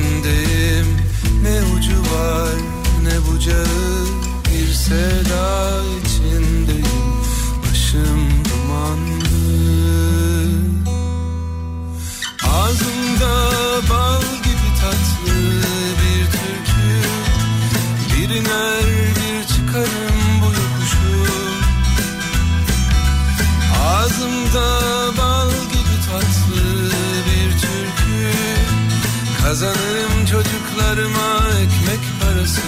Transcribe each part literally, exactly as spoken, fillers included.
elimdeyim. Ne ucu var ne bucağı, bir seda içindeyim. Başım dumanlı, ağzımda bal gibi tatlı bir türkü. Bir iner bir çıkarım bu yokuşu. Ağzımda bal gibi tatlı bir türkü. Kazanırım çocuklarıma ekmek parası.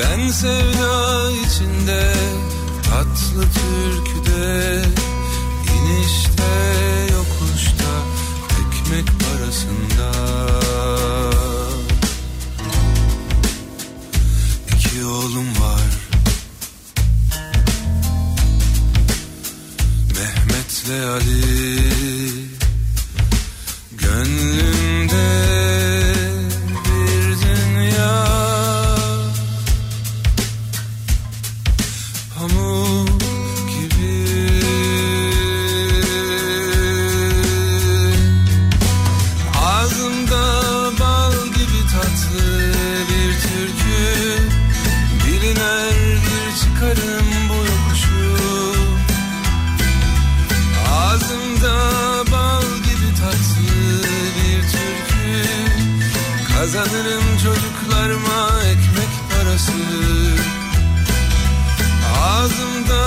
Ben sevda içinde, tatlı türküde, inişte yokuşta, ekmek parasında. İki oğlum var, Mehmet'le Ali. Gönlümde kazanırım çocuklarıma ekmek parası. Ağzımda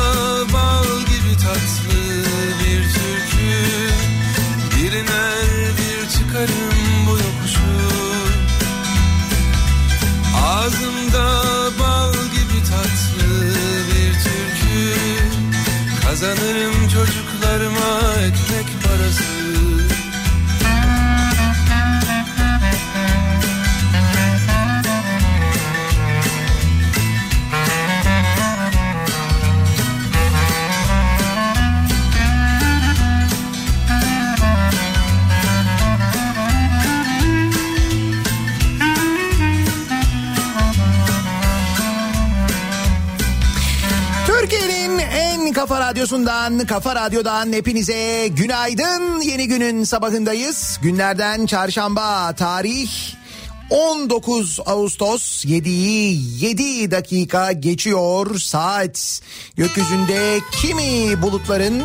bal gibi tatlı bir türkü. Bir iner bir çıkarım bu yokuşu. Ağzımda bal gibi tatlı bir türkü. Kazanırım çocuklarıma ekmek parası. Kafa Radyosu'ndan, Kafa Radyo'dan hepinize günaydın. Yeni günün sabahındayız. Günlerden çarşamba, tarih on dokuz Ağustos, yediyi yedi dakika geçiyor saat. Gökyüzünde kimi bulutların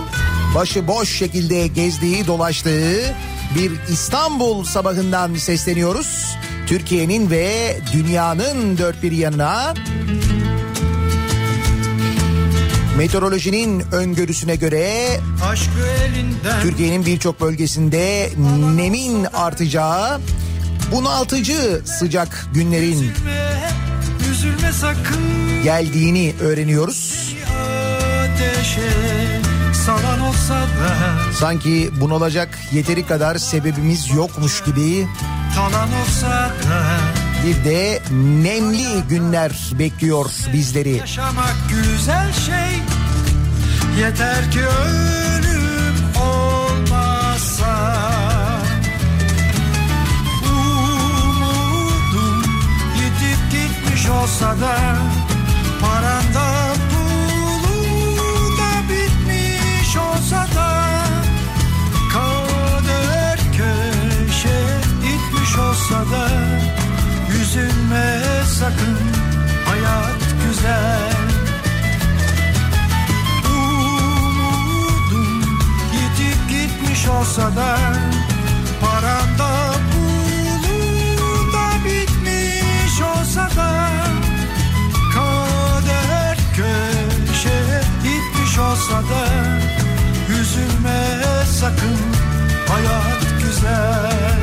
başıboş şekilde gezdiği, dolaştığı bir İstanbul sabahından sesleniyoruz. Türkiye'nin ve dünyanın dört bir yanına. Meteorolojinin öngörüsüne göre Türkiye'nin birçok bölgesinde nemin artacağı, bunaltıcı sıcak günlerin üzülme, üzülme sakın, geldiğini öğreniyoruz. Ateşe, sanki bunalacak yeteri kadar sebebimiz yokmuş gibi bir de nemli günler bekliyor bizleri. Yaşamak güzel şey, yeter ki ölüm olmasa. Umudum yitip gitmiş olsa da, paran da pulun da bitmiş olsa da, kader köşe gitmiş olsa da, üzülme sakın, hayat güzel. Umudum yitip gitmiş olsa da, param da pulum da bitmiş olsa da, kader köşeye gitmiş olsa da, üzülme sakın, hayat güzel.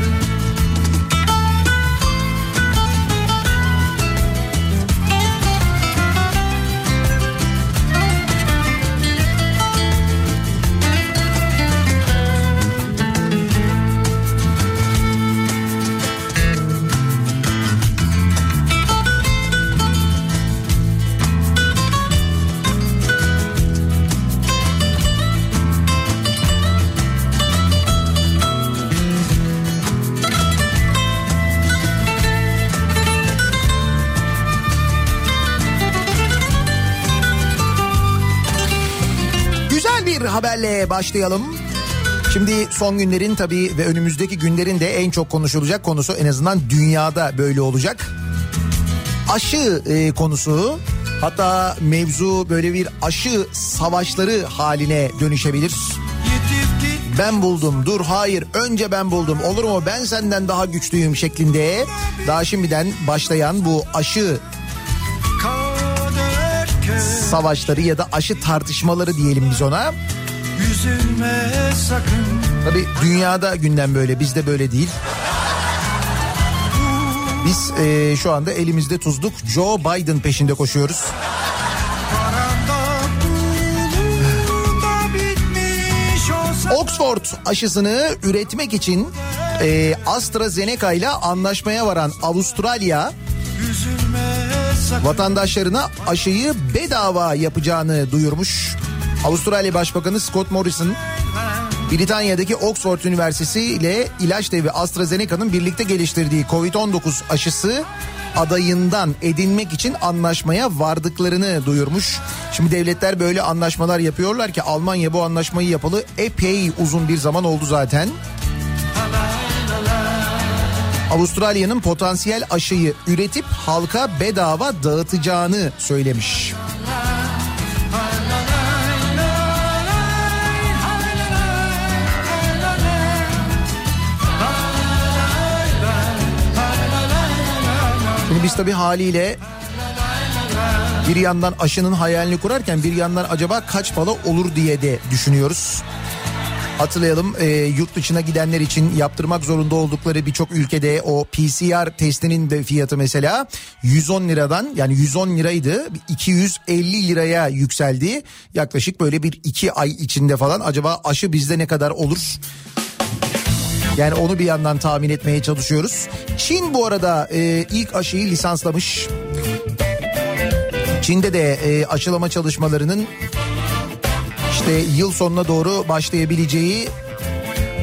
bir haberle başlayalım. Şimdi son günlerin tabii ve önümüzdeki günlerin de en çok konuşulacak konusu, en azından dünyada böyle olacak, aşı e, konusu. Hatta mevzu böyle bir aşı savaşları haline dönüşebilir. Ben buldum, dur hayır önce ben buldum, olur mu ben senden daha güçlüyüm şeklinde daha şimdiden başlayan bu aşı savaşları ya da aşı tartışmaları diyelim biz ona. Tabii dünyada gündem böyle, bizde böyle değil. Biz e, şu anda elimizde tuzluk Joe Biden peşinde koşuyoruz. Oxford aşısını üretmek için e, AstraZeneca ile anlaşmaya varan Avustralya vatandaşlarına aşıyı bedava yapacağını duyurmuş. Avustralya Başbakanı Scott Morrison, Britanya'daki Oxford Üniversitesi ile ilaç devi AstraZeneca'nın birlikte geliştirdiği kovid on dokuz aşısı adayından edinmek için anlaşmaya vardıklarını duyurmuş. Şimdi devletler böyle anlaşmalar yapıyorlar ki Almanya bu anlaşmayı yapalı epey uzun bir zaman oldu zaten. Avustralya'nın potansiyel aşıyı üretip halka bedava dağıtacağını söylemiş. Şimdi biz tabii haliyle bir yandan aşının hayalini kurarken bir yandan acaba kaç para olur diye de düşünüyoruz. Hatırlayalım, e, yurt dışına gidenler için yaptırmak zorunda oldukları birçok ülkede o P C R testinin de fiyatı mesela yüz on liradan, yani yüz on liraydı, iki yüz elli liraya yükseldi. Yaklaşık böyle bir iki ay içinde falan acaba aşı bizde ne kadar olur? Yani onu bir yandan tahmin etmeye çalışıyoruz. Çin bu arada e, ilk aşıyı lisanslamış. Çin'de de e, aşılama çalışmalarının işte yıl sonuna doğru başlayabileceği,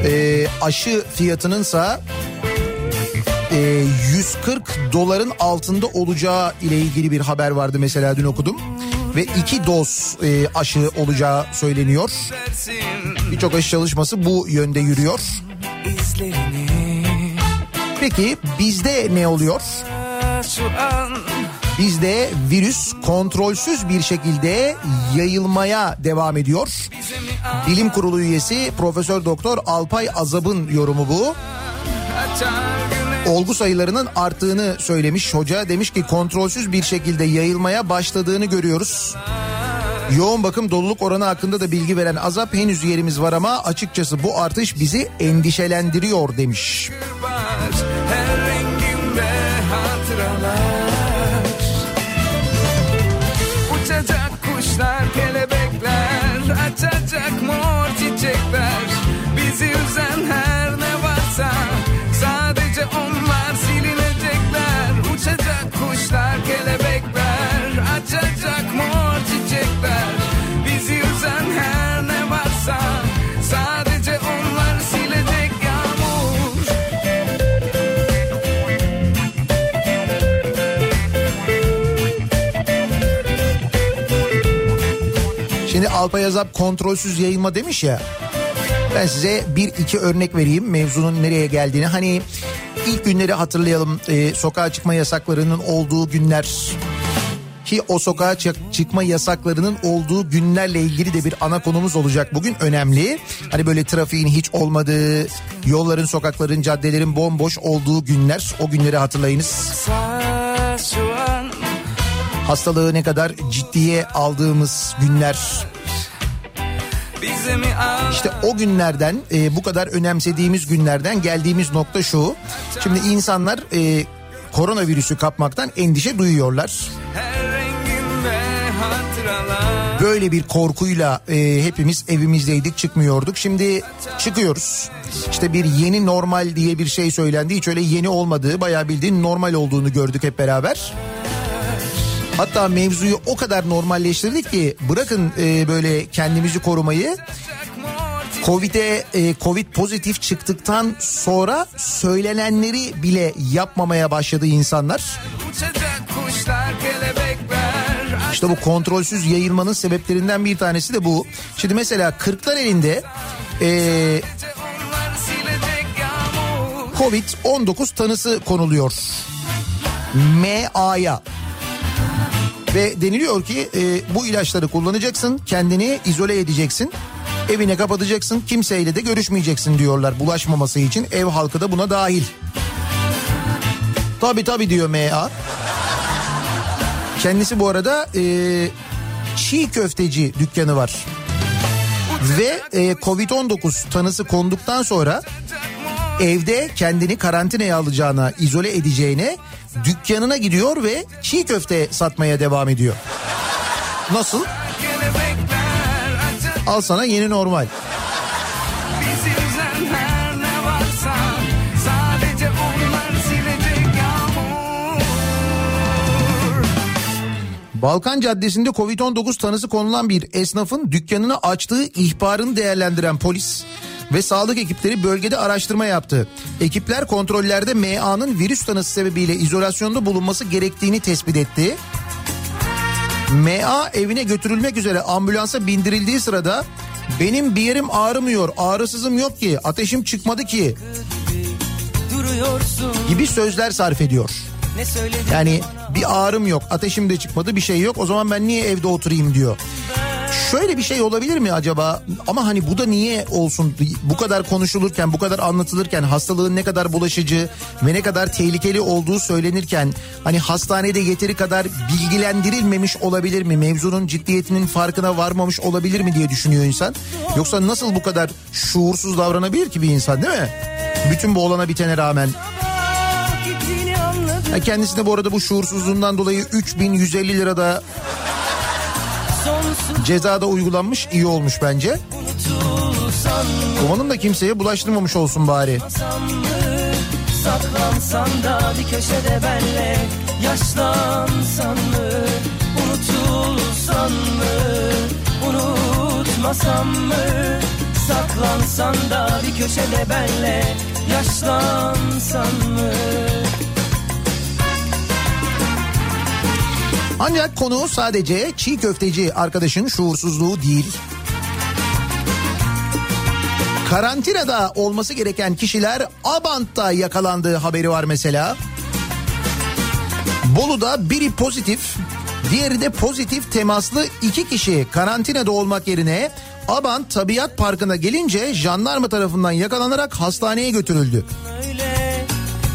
e, aşı fiyatınınsa e, yüz kırk doların altında olacağı ile ilgili bir haber vardı mesela, dün okudum. Ve iki doz e, aşı olacağı söyleniyor. Birçok aşı çalışması bu yönde yürüyor. Peki bizde ne oluyor? Bizde virüs kontrolsüz bir şekilde yayılmaya devam ediyor. Bilim Kurulu üyesi Profesör Doktor Alpay Azap'ın yorumu bu. Olgu sayılarının arttığını söylemiş hoca. Demiş ki kontrolsüz bir şekilde yayılmaya başladığını görüyoruz. Yoğun bakım doluluk oranı hakkında da bilgi veren Azap, henüz yerimiz var ama açıkçası bu artış bizi endişelendiriyor demiş. Uçacak kuşlar, kelebekler, açacak mor çiçekler, bizi üzen her ne varsa sadece onlar silinecekler. Uçacak kuşlar, kelebekler, açacak mor çiçekler, bizi üzen her ne varsa sadece onlar silecek yağmur. Şimdi Alpay Azap kontrolsüz yayılma demiş ya, ben size bir iki örnek vereyim mevzunun nereye geldiğini. Hani ilk günleri hatırlayalım, ee, sokağa çıkma yasaklarının olduğu günler. Ki o sokağa çıkma yasaklarının olduğu günlerle ilgili de bir ana konumuz olacak bugün, önemli. Hani böyle trafiğin hiç olmadığı, yolların, sokakların, caddelerin bomboş olduğu günler, o günleri hatırlayınız. Hastalığı ne kadar ciddiye aldığımız günler. İşte o günlerden, e, bu kadar önemsediğimiz günlerden geldiğimiz nokta şu. Şimdi insanlar e, koronavirüsü kapmaktan endişe duyuyorlar. Böyle bir korkuyla e, hepimiz evimizdeydik, çıkmıyorduk. Şimdi çıkıyoruz. İşte bir yeni normal diye bir şey söylendi. Hiç öyle yeni olmadığı, bayağı bildiğin normal olduğunu gördük hep beraber. Hatta mevzuyu o kadar normalleştirdik ki bırakın e, böyle kendimizi korumayı, Covid'e e, Covid pozitif çıktıktan sonra söylenenleri bile yapmamaya başladı insanlar. İşte bu kontrolsüz yayılmanın sebeplerinden bir tanesi de bu. Şimdi mesela Kırklareli'nde ee, kovid on dokuz tanısı konuluyor M A'ya. Ve deniliyor ki e, bu ilaçları kullanacaksın, kendini izole edeceksin, evine kapatacaksın, kimseyle de görüşmeyeceksin diyorlar bulaşmaması için. Ev halkı da buna dahil. Tabii tabii diyor M A. Kendisi bu arada e, çiğ köfteci dükkanı var. Ve e, kovid on dokuz tanısı konduktan sonra evde kendini karantinaya alacağına, izole edeceğine dükkanına gidiyor ve çiğ köfte satmaya devam ediyor. Nasıl? Al sana yeni normal. Balkan Caddesi'nde kovid on dokuz tanısı konulan bir esnafın dükkanını açtığı ihbarını değerlendiren polis ve sağlık ekipleri bölgede araştırma yaptı. Ekipler kontrollerde M A'nın virüs tanısı sebebiyle izolasyonda bulunması gerektiğini tespit etti. M A evine götürülmek üzere ambulansa bindirildiği sırada benim bir yerim ağrımıyor, ağrısızım yok ki, ateşim çıkmadı ki gibi sözler sarf ediyor. Yani bir ağrım yok, ateşim de çıkmadı, bir şey yok, o zaman ben niye evde oturayım diyor. Şöyle bir şey olabilir mi acaba? Ama hani bu da niye olsun? Bu kadar konuşulurken, bu kadar anlatılırken, hastalığın ne kadar bulaşıcı ve ne kadar tehlikeli olduğu söylenirken hani hastanede yeteri kadar bilgilendirilmemiş olabilir mi? Mevzunun ciddiyetinin farkına varmamış olabilir mi diye düşünüyor insan. Yoksa nasıl bu kadar şuursuz davranabilir ki bir insan, değil mi? Bütün bu olana bitene rağmen. Kendisine bu arada bu şuursuzluğundan dolayı üç bin yüz elli lira da ceza da uygulanmış, iyi olmuş bence. Umarım da kimseye bulaştırmamış olsun bari. Saklansan da bir köşede benle, yaşlansan mı, unutulsan mı, unutmasam mı? Saklansan da bir köşede benle, yaşlansan mı? Ancak konu sadece çiğ köfteci arkadaşın şuursuzluğu değil. Karantinada olması gereken kişiler Abant'ta yakalandığı haberi var mesela. Bolu'da biri pozitif, diğeri de pozitif temaslı iki kişi karantinada olmak yerine Abant Tabiat Parkı'na gelince jandarma tarafından yakalanarak hastaneye götürüldü.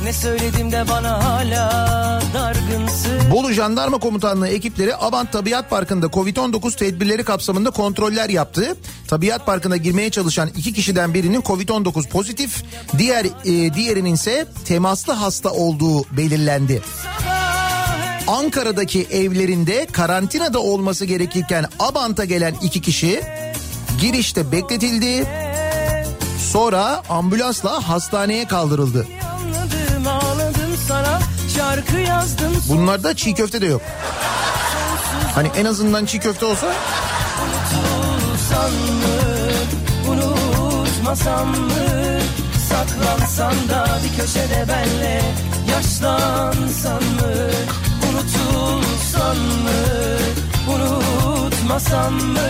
Ne söyledim de bana hala dargınsın. Bolu Jandarma Komutanlığı ekipleri Abant Tabiat Parkı'nda kovid on dokuz tedbirleri kapsamında kontroller yaptı. Tabiat Parkı'na girmeye çalışan iki kişiden birinin kovid on dokuz pozitif, diğer e, diğerinin ise temaslı hasta olduğu belirlendi. Ankara'daki evlerinde karantinada olması gerekirken Abant'a gelen iki kişi girişte bekletildi. Sonra ambulansla hastaneye kaldırıldı. Bunlarda çiğ köfte de yok. Hani en azından çiğ köfte olsa. Unutulsan mı, unutmasam mı? Saklansan da bir köşede benle, yaşlansan mı, unutulsan mı, unutmasam mı?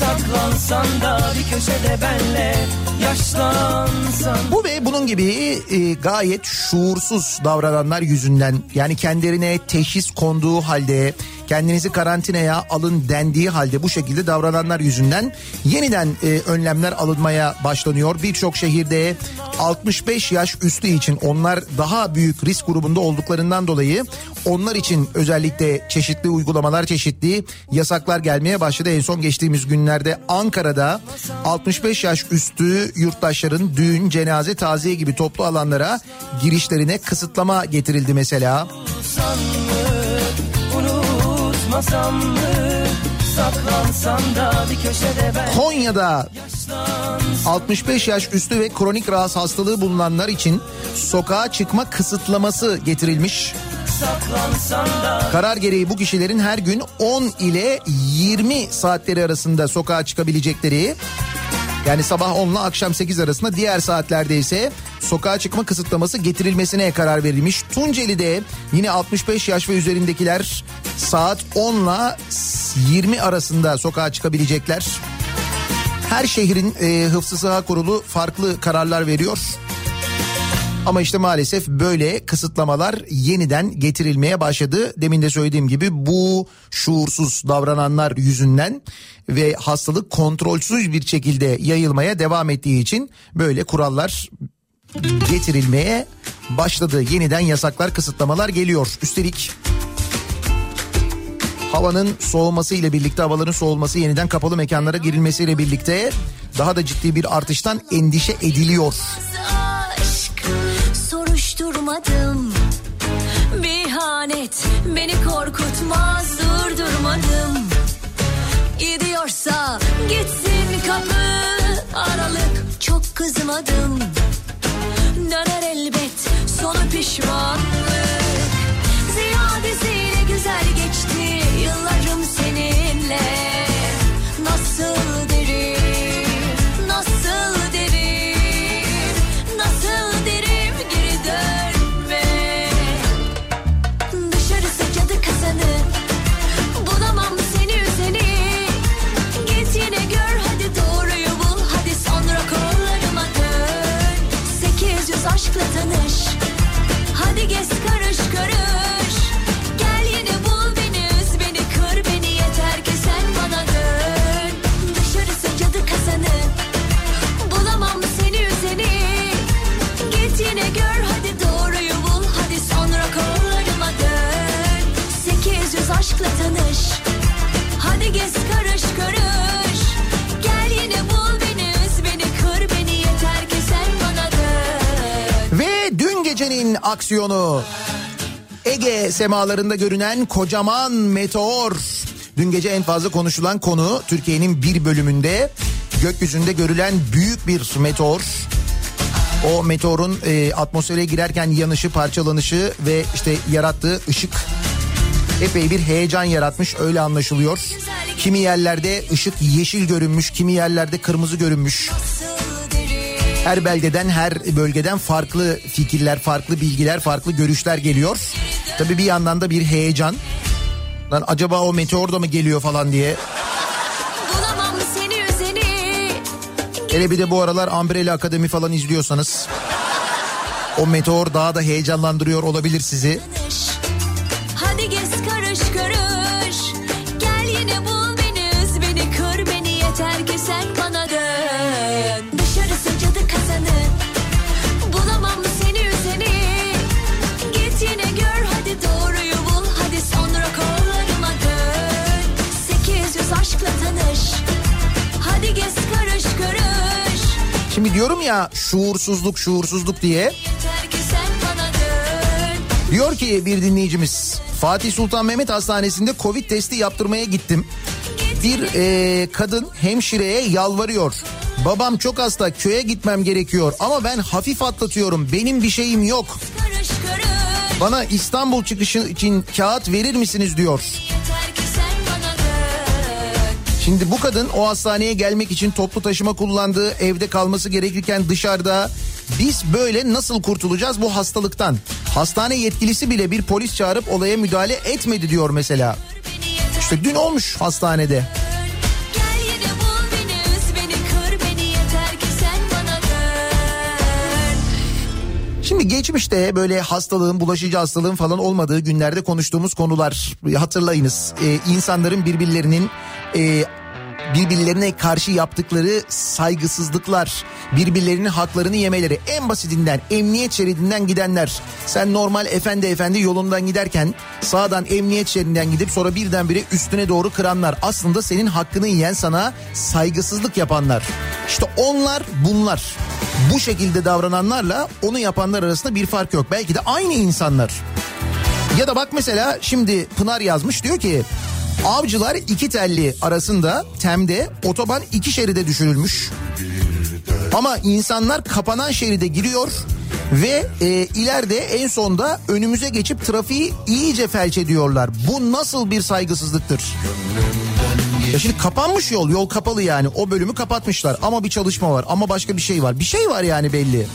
Saklansan da bir köşede benle, yaşlansan. Bu ve bunun gibi e, gayet şuursuz davrananlar yüzünden, yani kendilerine teşhis konduğu halde, kendinizi karantinaya alın dendiği halde bu şekilde davrananlar yüzünden yeniden e, önlemler alınmaya başlanıyor. Birçok şehirde altmış beş yaş üstü için, onlar daha büyük risk grubunda olduklarından dolayı onlar için özellikle çeşitli uygulamalar, çeşitli yasaklar gelmeye başladı. En son geçtiğimiz günlerde Ankara'da altmış beş yaş üstü yurttaşların düğün, cenaze, taziye gibi toplu alanlara girişlerine kısıtlama getirildi mesela. Konya'da altmış beş yaş üstü ve kronik rahatsız hastalığı bulunanlar için sokağa çıkma kısıtlaması getirilmiş. Karar gereği bu kişilerin her gün on ile yirmi saatleri arasında sokağa çıkabilecekleri, yani sabah on ile akşam sekiz arasında, diğer saatlerde ise sokağa çıkma kısıtlaması getirilmesine karar verilmiş. Tunceli'de yine altmış beş yaş ve üzerindekiler Saat on ile yirmi arasında sokağa çıkabilecekler. Her şehrin e, Hıfzı Sıha Kurulu farklı kararlar veriyor. Ama işte maalesef böyle kısıtlamalar yeniden getirilmeye başladı. Demin de söylediğim gibi bu şuursuz davrananlar yüzünden ve hastalık kontrolsüz bir şekilde yayılmaya devam ettiği için böyle kurallar getirilmeye başladı. Yeniden yasaklar, kısıtlamalar geliyor. Üstelik havanın soğuması ile birlikte, havaların soğuması, yeniden kapalı mekanlara girilmesiyle birlikte daha da ciddi bir artıştan endişe ediliyor. Soruşturmadım, bihanet beni korkutmaz, durdurmadım. Gidiyorsa gitsin kapı aralık, çok kızmadım. Döner elbet sonu pişmanlık. Ziyadesiyle güzel geçti yıllarım seninle. Nasıl derim, nasıl derim, nasıl derim, geri dönme. Dışarısı cadı kazanı, bulamam seni üzeni. Git yine gör hadi doğruyu bul, hadi sonra kollarıma dön. Sekiz yüz aşkla tanış, hadi gez karış karış. Aşkla tanış, hadi gez karış karış. Gel yine bul beni, üz beni, kır beni, yeter ki sen bana dön. Ve dün gecenin aksiyonu, Ege semalarında görünen kocaman meteor. Dün gece en fazla konuşulan konu, Türkiye'nin bir bölümünde gökyüzünde görülen büyük bir meteor. O meteorun e, atmosfere girerken yanışı, parçalanışı ve işte yarattığı ışık epey bir heyecan yaratmış, öyle anlaşılıyor. Kimi yerlerde ışık yeşil görünmüş, kimi yerlerde kırmızı görünmüş. Her beldeden, her bölgeden farklı fikirler, farklı bilgiler, farklı görüşler geliyor. Tabii bir yandan da bir heyecan. Lan acaba o meteor da mı geliyor falan diye. Hele bir de bu aralar Umbrella Academy falan izliyorsanız o meteor daha da heyecanlandırıyor olabilir sizi. Şimdi diyorum ya, şuursuzluk şuursuzluk diye. Diyor ki bir dinleyicimiz, Fatih Sultan Mehmet Hastanesi'nde Covid testi yaptırmaya gittim. Bir e, kadın hemşireye yalvarıyor. Babam çok hasta, köye gitmem gerekiyor ama ben hafif atlatıyorum, benim bir şeyim yok. Bana İstanbul çıkışı için kağıt verir misiniz diyor. Şimdi bu kadın o hastaneye gelmek için toplu taşıma kullandığı, evde kalması gerekirken dışarıda. Biz böyle nasıl kurtulacağız bu hastalıktan? Hastane yetkilisi bile bir polis çağırıp olaya müdahale etmedi diyor mesela. İşte dün olmuş hastanede. Şimdi geçmişte böyle hastalığın, bulaşıcı hastalığın falan olmadığı günlerde konuştuğumuz konular, hatırlayınız. Ee, insanların birbirlerinin e, birbirlerine karşı yaptıkları saygısızlıklar, birbirlerinin haklarını yemeleri, en basitinden emniyet şeridinden gidenler. Sen normal efendi efendi yolundan giderken sağdan emniyet şeridinden gidip sonra birdenbire üstüne doğru kıranlar, aslında senin hakkını yiyen, sana saygısızlık yapanlar. İşte onlar bunlar. Bu şekilde davrananlarla onu yapanlar arasında bir fark yok. Belki de aynı insanlar. Ya da bak mesela şimdi Pınar yazmış, diyor ki Avcılar iki telli arasında Tem'de otoban iki şeride düşürülmüş. Ama insanlar kapanan şeride giriyor ve e, ileride en sonda önümüze geçip trafiği iyice felç ediyorlar. Bu nasıl bir saygısızlıktır? Ya şimdi kapanmış yol, yol kapalı yani. O bölümü kapatmışlar ama bir çalışma var, ama başka bir şey var. Bir şey var yani belli.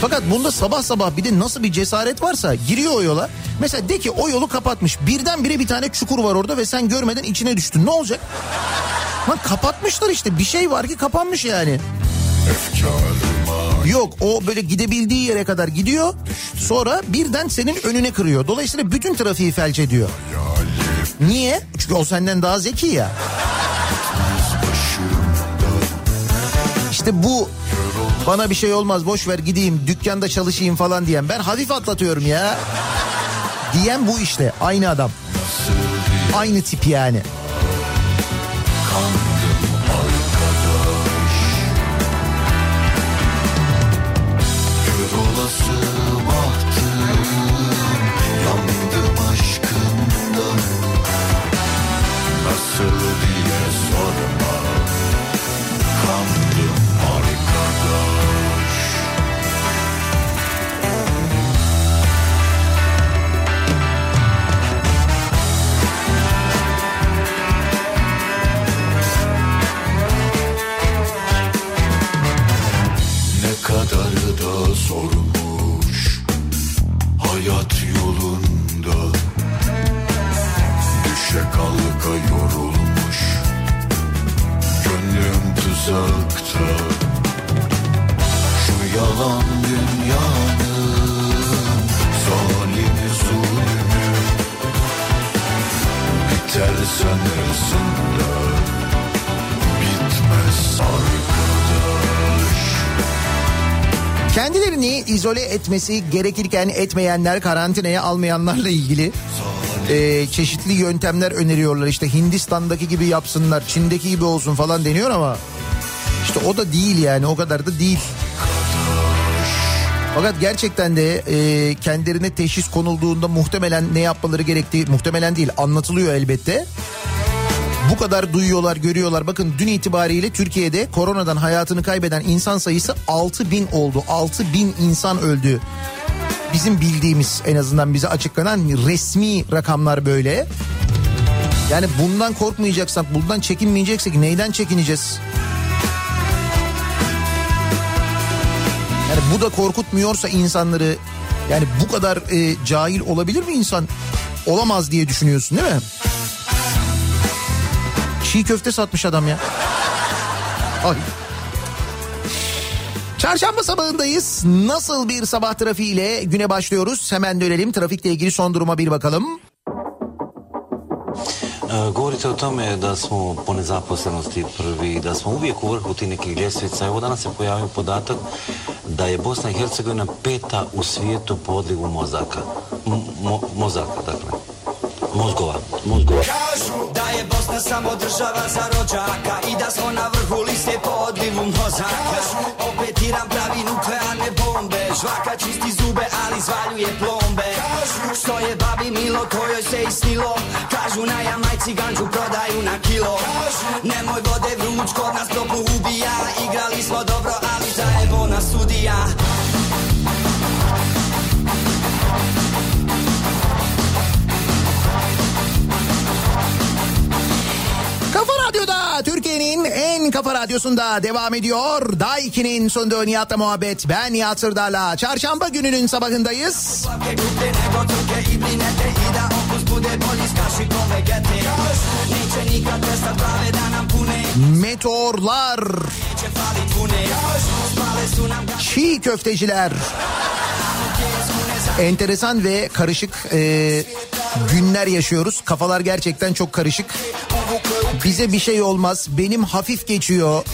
Fakat bunda sabah sabah bir de nasıl bir cesaret varsa giriyor o yola. Mesela de ki o yolu kapatmış. Birdenbire bir tane çukur var orada ve sen görmeden içine düştün. Ne olacak? Lan kapatmışlar işte. Bir şey var ki kapanmış yani. Yok, o böyle gidebildiği yere kadar gidiyor. Sonra birden senin önüne kırıyor. Dolayısıyla bütün trafiği felç ediyor. Niye? Çünkü o senden daha zeki ya. İşte bu bana bir şey olmaz boş ver gideyim dükkanda çalışayım falan diyen, ben hafif atlatıyorum ya diyen bu işte, aynı adam, aynı tip yani. Kendilerini izole etmesi gerekirken etmeyenler, karantinaya almayanlarla ilgili e, çeşitli yöntemler öneriyorlar. İşte Hindistan'daki gibi yapsınlar, Çin'deki gibi olsun falan deniyor ama işte o da değil yani, o kadar da değil. Fakat gerçekten de e, kendilerine teşhis konulduğunda muhtemelen ne yapmaları gerektiği, muhtemelen değil anlatılıyor elbette. Bu kadar duyuyorlar, görüyorlar. Bakın dün itibariyle Türkiye'de koronadan hayatını kaybeden insan sayısı altı bin oldu. altı bin insan öldü. Bizim bildiğimiz, en azından bize açıklanan resmi rakamlar böyle. Yani bundan korkmayacaksak, bundan çekinmeyeceksek neyden çekineceğiz? Yani bu da korkutmuyorsa insanları, yani bu kadar e, cahil olabilir mi insan? Olamaz diye düşünüyorsun değil mi? Çiğ köfte satmış adam ya. Ay. Çarşamba sabahındayız. Nasıl bir sabah trafiğiyle güne başlıyoruz? Hemen dönelim. Trafikle ilgili son duruma bir bakalım. Govorite o tome da smo po nezaposlenosti prvi, da smo uvijek u vrhu tih nekih ljestvica. Evo danas se pojavio podatak da je Bosna i Hercegovina peta u svijetu po odlivu mozaka. Mo, mozaka, dakle. Mozgova, mozgova. Kažu da je Bosna samo država za rođaka i da smo na vrhu liste po odlivu mozaka. Opet Iran pravi nuklearne bombe, žvaka čisti zube, ali zvaljuje plombe. Kažu što je babi milo, kojoj se istilo. Kažu na Jamajci ganđu prodaju na kilo. Nemoj vode vruć, kod nas topu ubija. Igrali smo dobro, ali zajebo nas sudija. Kafa Radyo'da, Türkiye'nin en kafa radyosunda devam ediyor. Daiki'nin sonunda Nihat'la Muhabbet. Ben Nihat Sırdağ'la çarşamba gününün sabahındayız. Meteorlar, çiğ köfteciler, enteresan ve karışık e, günler yaşıyoruz. Kafalar gerçekten çok karışık. Bize bir şey olmaz, benim hafif geçiyor,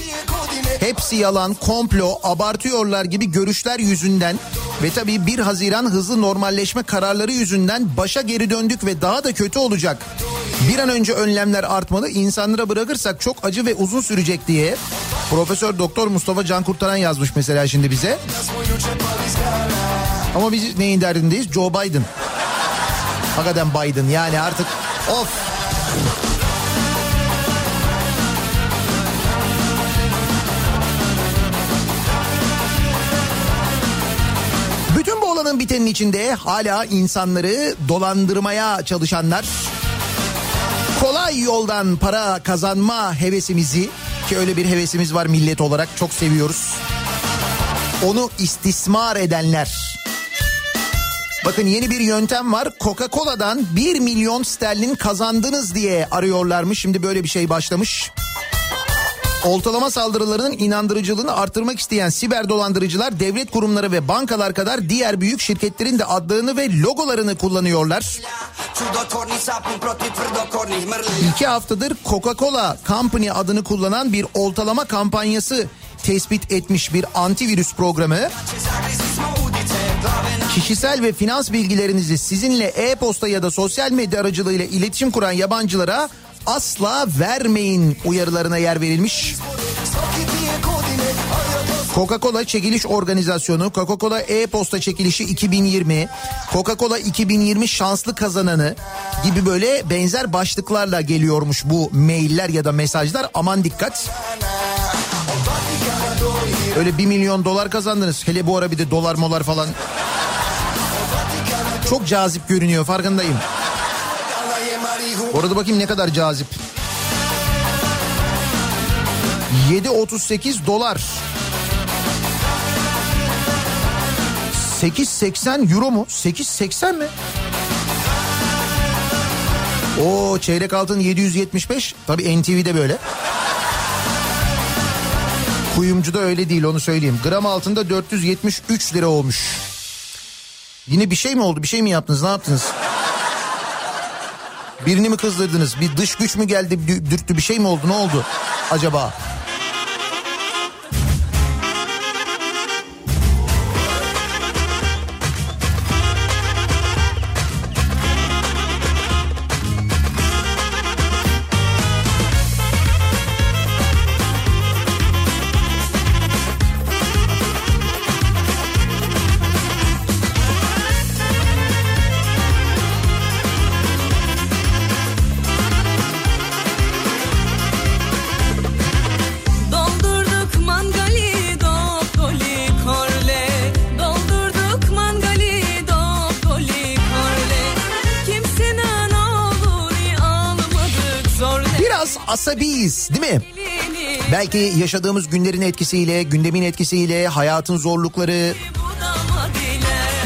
hepsi yalan, komplo, abartıyorlar gibi görüşler yüzünden ve tabii bir Haziran hızlı normalleşme kararları yüzünden başa geri döndük ve daha da kötü olacak. Bir an önce önlemler artmalı, insanlara bırakırsak çok acı ve uzun sürecek diye Profesör Doktor Mustafa Cankurtaran yazmış mesela şimdi bize. Ama biz neyin derdindeyiz? Joe Biden. Hakikaten Biden yani artık of. Bütün bu olanın bitenin içinde hala insanları dolandırmaya çalışanlar, kolay yoldan para kazanma hevesimizi, ki öyle bir hevesimiz var millet olarak, çok seviyoruz, onu istismar edenler. Bakın yeni bir yöntem var. Coca-Cola'dan bir milyon sterlin kazandınız diye arıyorlarmış. Şimdi böyle bir şey başlamış. Oltalama saldırılarının inandırıcılığını artırmak isteyen siber dolandırıcılar devlet kurumları ve bankalar kadar diğer büyük şirketlerin de adlarını ve logolarını kullanıyorlar. İki haftadır Coca-Cola Company adını kullanan bir oltalama kampanyası tespit etmiş bir antivirüs programı. Kişisel ve finans bilgilerinizi sizinle e-posta ya da sosyal medya aracılığıyla iletişim kuran yabancılara asla vermeyin uyarılarına yer verilmiş. Coca-Cola çekiliş organizasyonu, Coca-Cola e-posta çekilişi iki bin yirmi, Coca-Cola iki bin yirmi şanslı kazananı gibi böyle benzer başlıklarla geliyormuş bu mailler ya da mesajlar. Aman dikkat. Öyle bir milyon dolar kazandınız. Hele bu ara bir de dolar molar falan. Çok cazip görünüyor, farkındayım. Orada bakayım ne kadar cazip. yedi otuz sekiz dolar. sekiz seksen euro mu? sekiz seksen mi? Oo, çeyrek altın yedi yüz yetmiş beş. Tabii N T V'de böyle. Kuyumcuda öyle değil, onu söyleyeyim. Gram altında dört yüz yetmiş üç lira olmuş. Yine bir şey mi oldu? Bir şey mi yaptınız? Ne yaptınız? Birini mi kızdırdınız? Bir dış güç mü geldi, dürttü, bir şey mi oldu? Ne oldu acaba? Asabiyiz değil mi? Belki yaşadığımız günlerin etkisiyle, gündemin etkisiyle, hayatın zorlukları.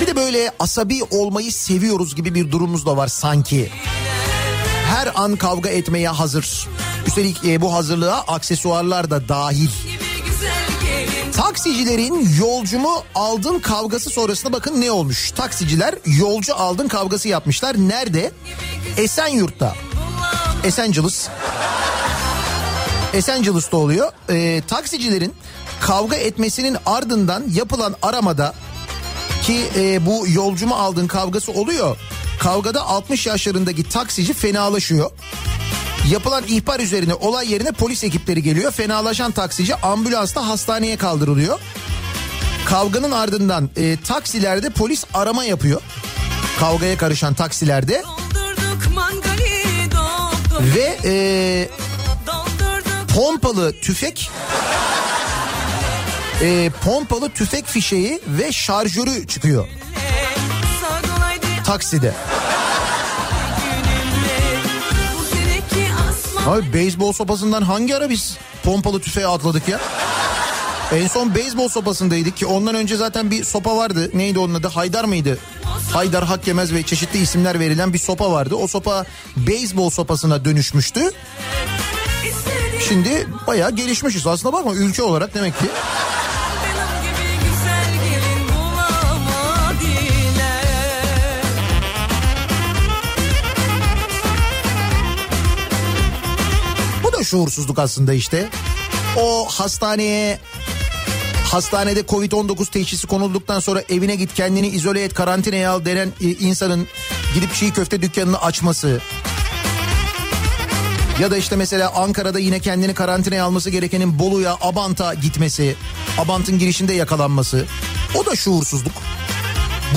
Bir de böyle asabi olmayı seviyoruz gibi bir durumumuz da var sanki. Her an kavga etmeye hazır. Üstelik bu hazırlığa aksesuarlar da dahil. Taksicilerin yolcumu aldın kavgası sonrasında bakın ne olmuş. Taksiciler yolcu aldın kavgası yapmışlar. Nerede? Esenyurt'ta. Esenciles. Esenciles de oluyor. E, taksicilerin kavga etmesinin ardından yapılan aramada ki e, bu yolcumu aldın kavgası oluyor. Kavgada altmış yaşlarındaki taksici fenalaşıyor. Yapılan ihbar üzerine olay yerine polis ekipleri geliyor. Fenalaşan taksici ambulansla hastaneye kaldırılıyor. Kavganın ardından e, taksilerde polis arama yapıyor. Kavgaya karışan taksilerde. Ve e, pompalı tüfek, e, pompalı tüfek fişeği ve şarjörü çıkıyor takside. Abi beyzbol sopasından hangi ara biz pompalı tüfeğe atladık ya? En son beyzbol sopasındaydık ki ondan önce zaten bir sopa vardı. Neydi onun adı? Haydar mıydı? Haydar, hak yemez ve çeşitli isimler verilen bir sopa vardı. O sopa beyzbol sopasına dönüşmüştü. Şimdi bayağı gelişmişiz. Aslına bakma, ülke olarak demek ki. Bu da şuursuzluk aslında işte. O hastaneye... Hastanede kovid on dokuz teşhisi konulduktan sonra evine git, kendini izole et, karantinaya al denen insanın gidip çiğ köfte dükkanını açması. Ya da işte mesela Ankara'da yine kendini karantinaya alması gerekenin Bolu'ya, Abant'a gitmesi, Abant'ın girişinde yakalanması. O da şuursuzluk.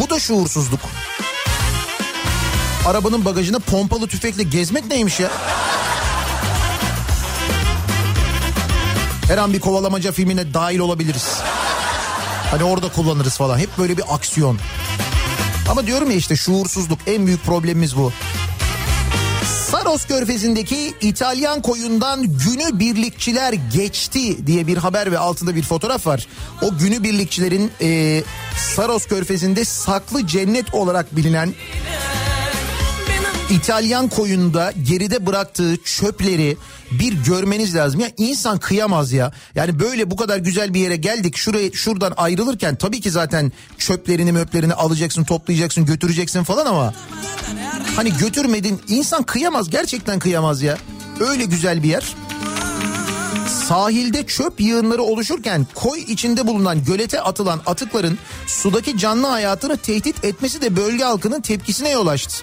Bu da şuursuzluk. Arabanın bagajında pompalı tüfekle gezmek neymiş ya? Her an bir kovalamaca filmine dahil olabiliriz. Hani orada kullanırız falan. Hep böyle bir aksiyon. Ama diyorum ya işte şuursuzluk en büyük problemimiz bu. Saros Körfezi'ndeki İtalyan koyundan günübirlikçiler geçti diye bir haber ve altında bir fotoğraf var. O günübirlikçilerin e, Saros Körfezi'nde saklı cennet olarak bilinen İtalyan koyunda geride bıraktığı çöpleri bir görmeniz lazım. Ya insan kıyamaz ya. Yani böyle bu kadar güzel bir yere geldik. Şuraya şuradan ayrılırken tabii ki zaten çöplerini möplerini alacaksın, toplayacaksın, götüreceksin falan ama hani götürmedin, insan kıyamaz, gerçekten kıyamaz ya. Öyle güzel bir yer. Sahilde çöp yığınları oluşurken koy içinde bulunan gölete atılan atıkların sudaki canlı hayatını tehdit etmesi de bölge halkının tepkisine yol açtı.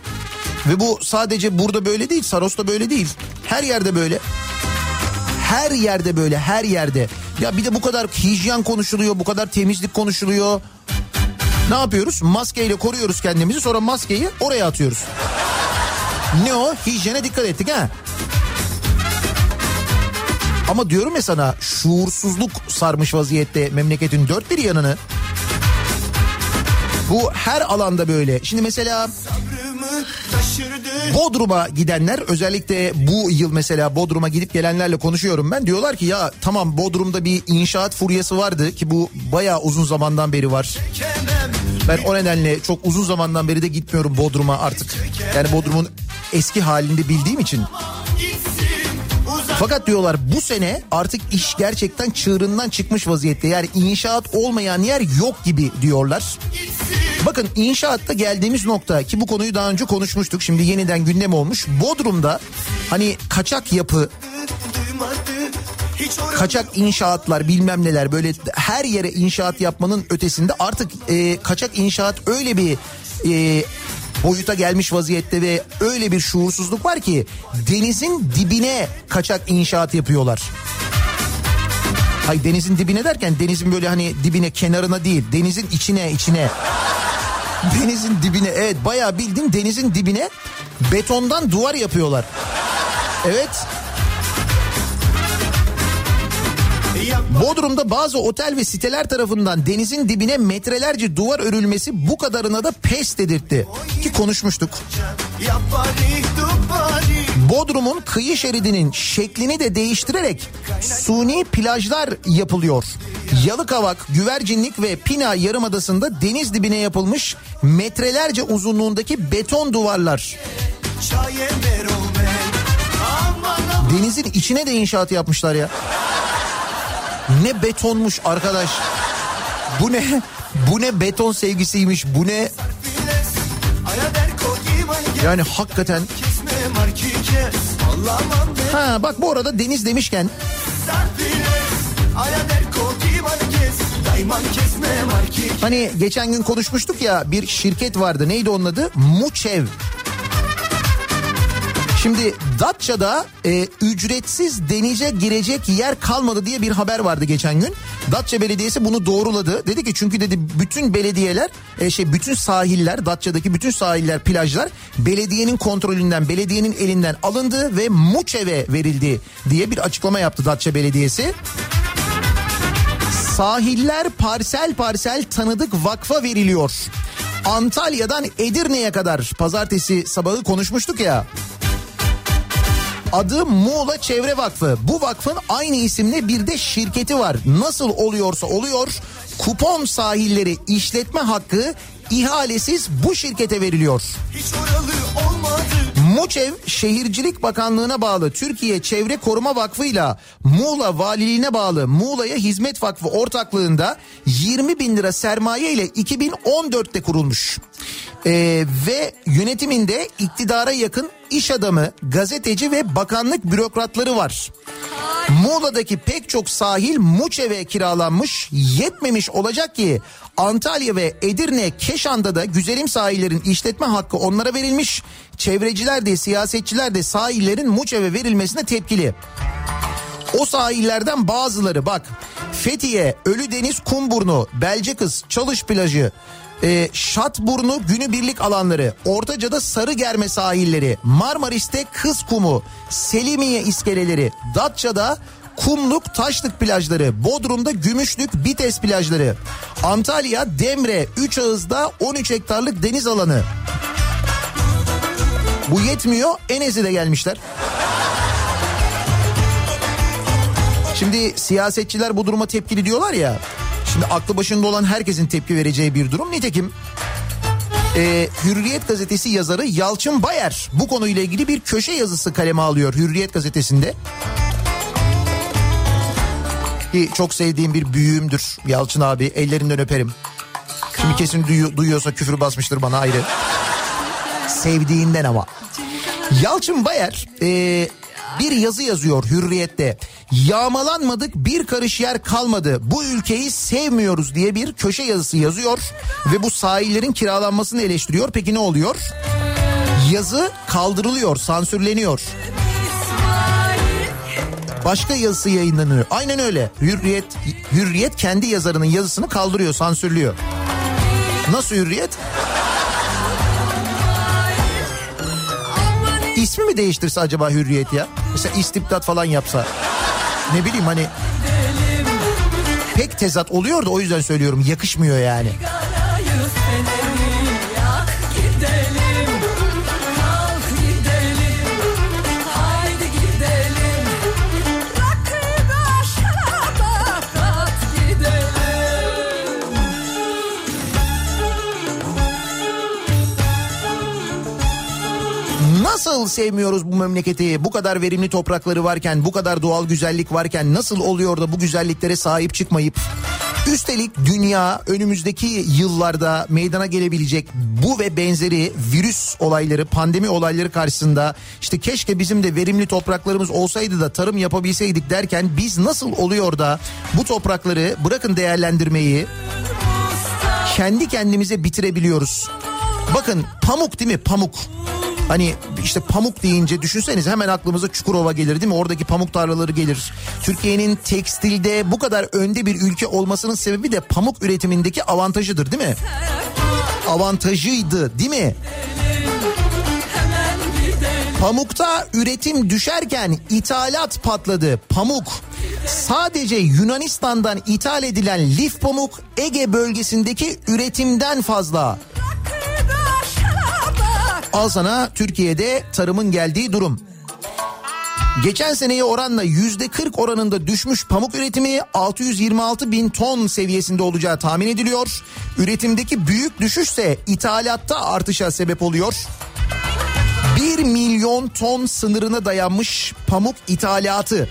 Ve bu sadece burada böyle değil, Saros'ta böyle değil. Her yerde böyle. Her yerde böyle, her yerde. Ya bir de bu kadar hijyen konuşuluyor, bu kadar temizlik konuşuluyor. Ne yapıyoruz? Maskeyle koruyoruz kendimizi, sonra maskeyi oraya atıyoruz. Ne o? Hijyene dikkat ettik ha. Ama diyorum ya sana, şuursuzluk sarmış vaziyette memleketin dört bir yanını. Bu her alanda böyle. Şimdi mesela Bodrum'a gidenler, özellikle bu yıl mesela Bodrum'a gidip gelenlerle konuşuyorum ben. Diyorlar ki ya tamam, Bodrum'da bir inşaat furyası vardı ki bu bayağı uzun zamandan beri var. Ben o nedenle çok uzun zamandan beri de gitmiyorum Bodrum'a artık. Yani Bodrum'un eski halinde bildiğim için. Fakat diyorlar bu sene artık iş gerçekten çığırından çıkmış vaziyette. Yani inşaat olmayan yer yok gibi diyorlar. Bakın inşaatta geldiğimiz nokta ki bu konuyu daha önce konuşmuştuk. Şimdi yeniden gündem olmuş. Bodrum'da hani kaçak yapı, kaçak inşaatlar bilmem neler, böyle her yere inşaat yapmanın ötesinde artık e, kaçak inşaat öyle bir E, boyuta gelmiş vaziyette ve öyle bir şuursuzluk var ki denizin dibine kaçak inşaat yapıyorlar. Hayır, denizin dibine derken denizin böyle hani dibine, kenarına değil, denizin içine içine. Denizin dibine, evet, bayağı bildiğin denizin dibine betondan duvar yapıyorlar. Evet. Bodrum'da bazı otel ve siteler tarafından denizin dibine metrelerce duvar örülmesi bu kadarına da pes dedirtti ki konuşmuştuk. Bodrum'un kıyı şeridinin şeklini de değiştirerek suni plajlar yapılıyor. Yalıkavak, Güvercinlik ve Pina Yarımadası'nda deniz dibine yapılmış metrelerce uzunluğundaki beton duvarlar. Denizin içine de inşaat yapmışlar ya. Ne betonmuş arkadaş. Bu ne? Bu ne beton sevgisiymiş. Bu ne? Yani hakikaten. Ha bak, bu arada deniz demişken hani geçen gün konuşmuştuk ya, bir şirket vardı. Neydi onun adı? Muçev. Şimdi Datça'da e, ücretsiz denize girecek yer kalmadı diye bir haber vardı geçen gün. Datça Belediyesi bunu doğruladı. Dedi ki çünkü dedi bütün belediyeler, e, şey bütün sahiller, Datça'daki bütün sahiller, plajlar belediyenin kontrolünden, belediyenin elinden alındı ve Muçev'e verildi diye bir açıklama yaptı Datça Belediyesi. Sahiller parsel parsel tanıdık vakfa veriliyor. Antalya'dan Edirne'ye kadar pazartesi sabahı konuşmuştuk ya. Adı Muğla Çevre Vakfı. Bu vakfın aynı isimli bir de şirketi var. Nasıl oluyorsa oluyor. Kupon sahilleri işletme hakkı ihalesiz bu şirkete veriliyor. Muçev Şehircilik Bakanlığı'na bağlı Türkiye Çevre Koruma Vakfı ile Muğla Valiliğine bağlı Muğla'ya Hizmet Vakfı ortaklığında yirmi bin lira sermaye ile iki bin on dörtte kurulmuş. Ee, ve yönetiminde iktidara yakın iş adamı, gazeteci ve bakanlık bürokratları var. Muğla'daki pek çok sahil Muçev'e kiralanmış. Yetmemiş olacak ki Antalya ve Edirne, Keşan'da da güzelim sahillerin işletme hakkı onlara verilmiş. Çevreciler de siyasetçiler de sahillerin Muçev'e verilmesine tepkili. O sahillerden bazıları bak: Fethiye, Ölüdeniz, Kumburnu, Belcekız, Çalış Plajı, E, Şatburnu günübirlik alanları, Ortaca'da Sarıgerme sahilleri, Marmaris'te Kızkumu, Selimiye iskeleleri, Datça'da Kumluk Taşlık plajları, Bodrum'da Gümüşlük Bites plajları, Antalya Demre Üçağız'da on üç hektarlık deniz alanı, Bu yetmiyor, Enes'i de gelmişler. Şimdi siyasetçiler bu duruma tepkili diyorlar ya. Şimdi aklı başında olan herkesin tepki vereceği bir durum. Nitekim e, Hürriyet gazetesi yazarı Yalçın Bayer bu konuyla ilgili bir köşe yazısı kaleme alıyor Hürriyet gazetesinde. Ki çok sevdiğim bir büyüğümdür Yalçın abi, ellerinden öperim. Şimdi kesin duyu, duyuyorsa küfür basmıştır bana ayrı. Sevdiğinden ama. Yalçın Bayer e, bir yazı yazıyor Hürriyet'te. Yağmalanmadık, bir karış yer kalmadı, bu ülkeyi sevmiyoruz diye bir köşe yazısı yazıyor ve bu sahillerin kiralanmasını eleştiriyor. Peki ne oluyor? Yazı kaldırılıyor, sansürleniyor. Başka yazısı yayınlanıyor. Aynen öyle. Hürriyet, Hürriyet kendi yazarının yazısını kaldırıyor, sansürlüyor. Nasıl Hürriyet? İsmi mi değiştirse acaba Hürriyet ya? Mesela istibdat falan yapsa. Ne bileyim hani. Pek tezat oluyor da o yüzden söylüyorum, yakışmıyor yani. Nasıl sevmiyoruz bu memleketi? Bu kadar verimli toprakları varken, bu kadar doğal güzellik varken nasıl oluyor da bu güzelliklere sahip çıkmayıp, üstelik dünya önümüzdeki yıllarda meydana gelebilecek bu ve benzeri virüs olayları, pandemi olayları karşısında işte keşke bizim de verimli topraklarımız olsaydı da tarım yapabilseydik derken biz nasıl oluyor da bu toprakları, bırakın değerlendirmeyi, kendi kendimize bitirebiliyoruz? Bakın pamuk değil mi? Pamuk. Hani işte pamuk deyince düşünseniz hemen aklımıza Çukurova gelir değil mi? Oradaki pamuk tarlaları gelir. Türkiye'nin tekstilde bu kadar önde bir ülke olmasının sebebi de pamuk üretimindeki avantajıdır değil mi? Avantajıydı değil mi? Pamukta üretim düşerken ithalat patladı. Pamuk. Sadece Yunanistan'dan ithal edilen lif pamuk Ege bölgesindeki üretimden fazla. Al sana Türkiye'de tarımın geldiği durum. Geçen seneye oranla yüzde kırk oranında düşmüş pamuk üretimi altı yüz yirmi altı bin ton seviyesinde olacağı tahmin ediliyor. Üretimdeki büyük düşüşse ithalatta artışa sebep oluyor. bir milyon ton sınırına dayanmış pamuk ithalatı.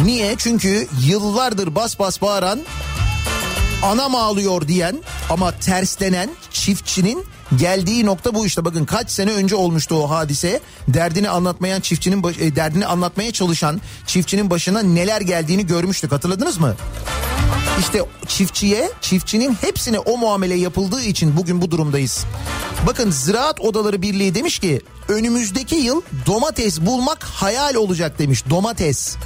Niye? Çünkü yıllardır bas bas bağıran, anam ağlıyor diyen ama terslenen çiftçinin geldiği nokta bu işte. Bakın kaç sene önce olmuştu o hadise. Derdini anlatmayan çiftçinin, derdini anlatmaya çalışan çiftçinin başına neler geldiğini görmüştük, hatırladınız mı? İşte çiftçiye, çiftçinin hepsine o muamele yapıldığı için bugün bu durumdayız. Bakın Ziraat Odaları Birliği demiş ki önümüzdeki yıl domates bulmak hayal olacak demiş. Domates.